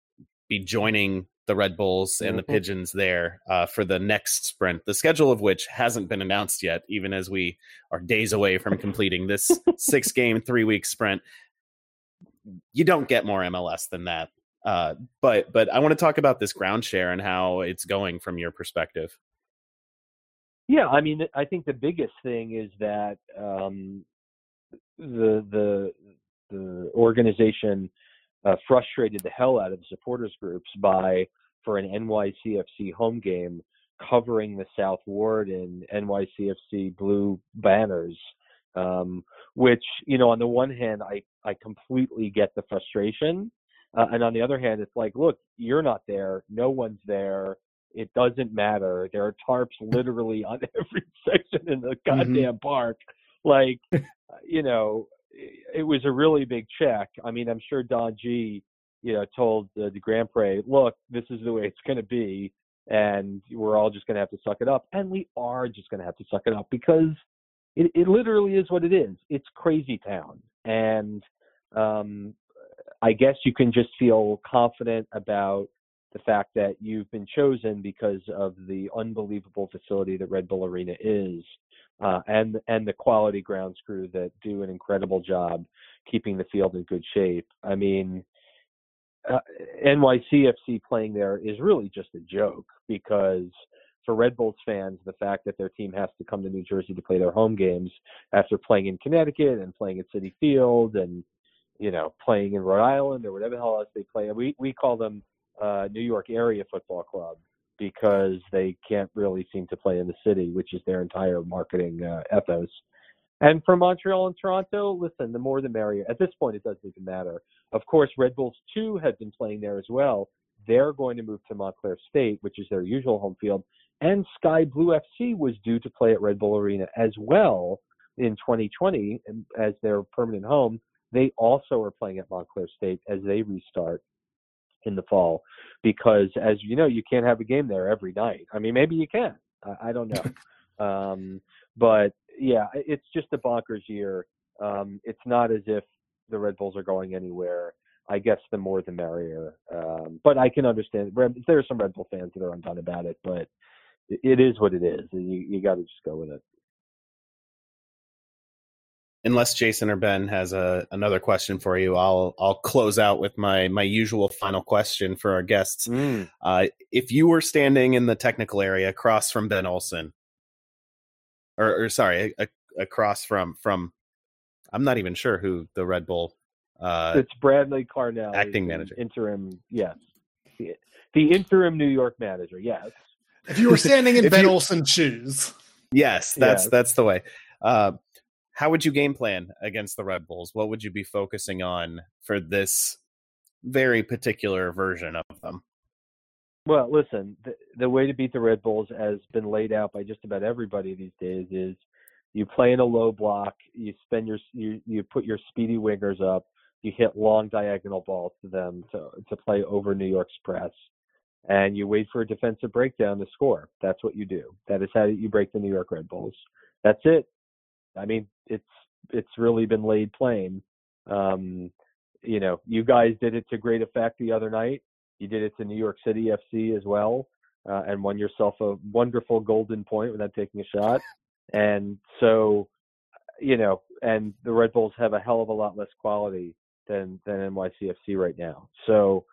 be joining the Red Bulls and mm-hmm. the Pigeons there uh, for the next sprint, the schedule of which hasn't been announced yet, even as we are days away from completing this six-game, three-week sprint. You don't get more M L S than that. Uh, but but I want to talk about this ground share and how it's going from your perspective. Yeah, I mean, I think the biggest thing is that um, the the... the organization uh, frustrated the hell out of the supporters groups by, for an N Y C F C home game, covering the South Ward in N Y C F C blue banners, um, which, you know, on the one hand, I, I completely get the frustration. Uh, and on the other hand, it's like, look, you're not there. No one's there. It doesn't matter. There are tarps literally on every section in the goddamn mm-hmm. park. Like, you know, it was a really big check. I mean, I'm sure Don G, you know, told the, the Grand Prix, look, this is the way it's going to be, and we're all just going to have to suck it up. And we are just going to have to suck it up because it, it literally is what it is. It's crazy town. And um, I guess you can just feel confident about the fact that you've been chosen because of the unbelievable facility that Red Bull Arena is. Uh, and and the quality grounds crew that do an incredible job keeping the field in good shape. I mean, uh, N Y C F C playing there is really just a joke because for Red Bulls fans, the fact that their team has to come to New Jersey to play their home games after playing in Connecticut and playing at Citi Field and, you know, playing in Rhode Island or whatever the hell else they play. We, we call them uh, New York Area Football Club, because they can't really seem to play in the city, which is their entire marketing uh, ethos. And for Montreal and Toronto, listen, the more the merrier. At this point, it doesn't even matter. Of course, Red Bulls, too, have been playing there as well. They're going to move to Montclair State, which is their usual home field. And Sky Blue F C was due to play at Red Bull Arena as well in twenty twenty as their permanent home. They also are playing at Montclair State as they restart in the fall, because as you know, you can't have a game there every night. I mean, maybe you can, I, I don't know. Um, but yeah, it's just a bonkers year. Um, it's not as if the Red Bulls are going anywhere. I guess the more the merrier. Um, but I can understand. There are some Red Bull fans that are undone about it, but it is what it is. You, you got to just go with it. Unless Jason or Ben has a, another question for you, I'll I'll close out with my my usual final question for our guests. Mm. Uh, if you were standing in the technical area across from Ben Olsen, or, or sorry, a, a, across from from, I'm not even sure who the Red Bull. Uh, it's Bradley Carnell, acting manager, interim. Yes, the, the interim New York manager. Yes. If you were standing in Ben you, Olsen's shoes, yes, that's yes. that's the way. Uh, How would you game plan against the Red Bulls? What would you be focusing on for this very particular version of them? Well, listen, the, the way to beat the Red Bulls has been laid out by just about everybody these days is you play in a low block, you spend your you, you put your speedy wingers up, you hit long diagonal balls to them to, to play over New York's press, and you wait for a defensive breakdown to score. That's what you do. That is how you break the New York Red Bulls. That's it. I mean, it's it's really been laid plain. Um, you know, you guys did it to great effect the other night. You did it to New York City F C as well, uh, and won yourself a wonderful golden point without taking a shot. And so, you know, and the Red Bulls have a hell of a lot less quality than than N Y C F C right now. So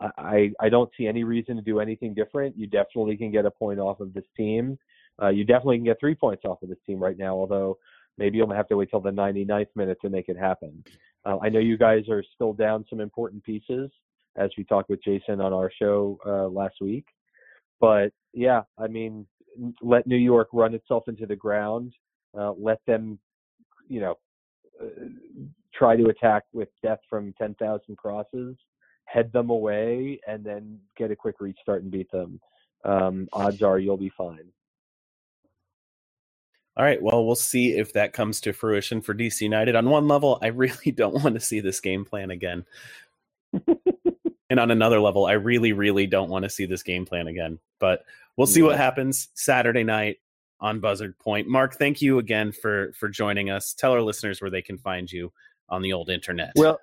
I I don't see any reason to do anything different. You definitely can get a point off of this team. Uh, you definitely can get three points off of this team right now, although maybe you'll have to wait till the ninety-ninth minute to make it happen. Uh, I know you guys are still down some important pieces, as we talked with Jason on our show uh, last week. But, yeah, I mean, let New York run itself into the ground. Uh, let them, you know, uh, try to attack with death from ten thousand crosses, head them away, and then get a quick restart and beat them. Um, odds are you'll be fine. All right, well, we'll see if that comes to fruition for D C United. On one level, I really don't want to see this game plan again. And on another level, I really, really don't want to see this game plan again. But we'll see yeah. what happens Saturday night on Buzzard Point. Mark, thank you again for, for joining us. Tell our listeners where they can find you on the old internet. Well,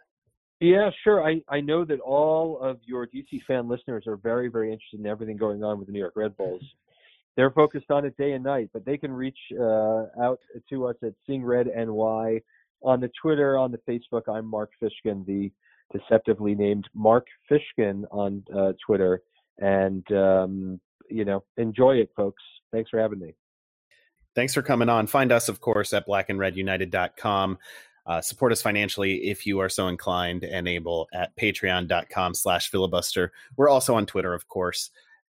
yeah, sure. I, I know that all of your D C fan listeners are very, very interested in everything going on with the New York Red Bulls. They're focused on it day and night, but they can reach uh, out to us at Seeing Red N Y on the Twitter, on the Facebook. I'm Mark Fishkin, the deceptively named Mark Fishkin on uh, Twitter. And, um, you know, enjoy it, folks. Thanks for having me. Thanks for coming on. Find us, of course, at black and red united dot com. Uh, support us financially if you are so inclined and able at patreon dot com slash filibuster. We're also on Twitter, of course,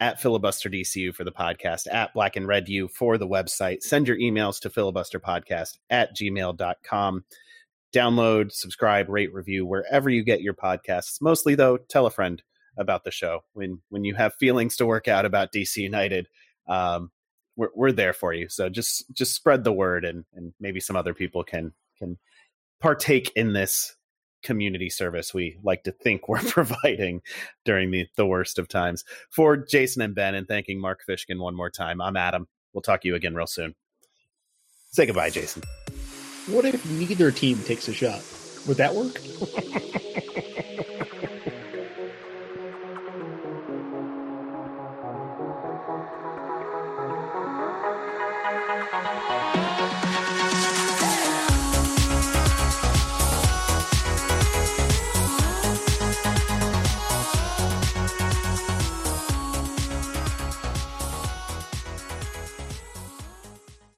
at filibuster D C U for the podcast, at Black and Red U for the website. Send your emails to filibuster podcast at gmail dot com. Download, subscribe, rate, review wherever you get your podcasts. Mostly, though, tell a friend about the show. When when you have feelings to work out about D C United, um, we're we're there for you. So just just spread the word, and and maybe some other people can can partake in this community service we like to think we're providing during the, the worst of times. For Jason and Ben, and thanking Mark Fishkin one more time, I'm Adam. We'll talk to you again real soon. Say goodbye, Jason. What if neither team takes a shot? Would that work?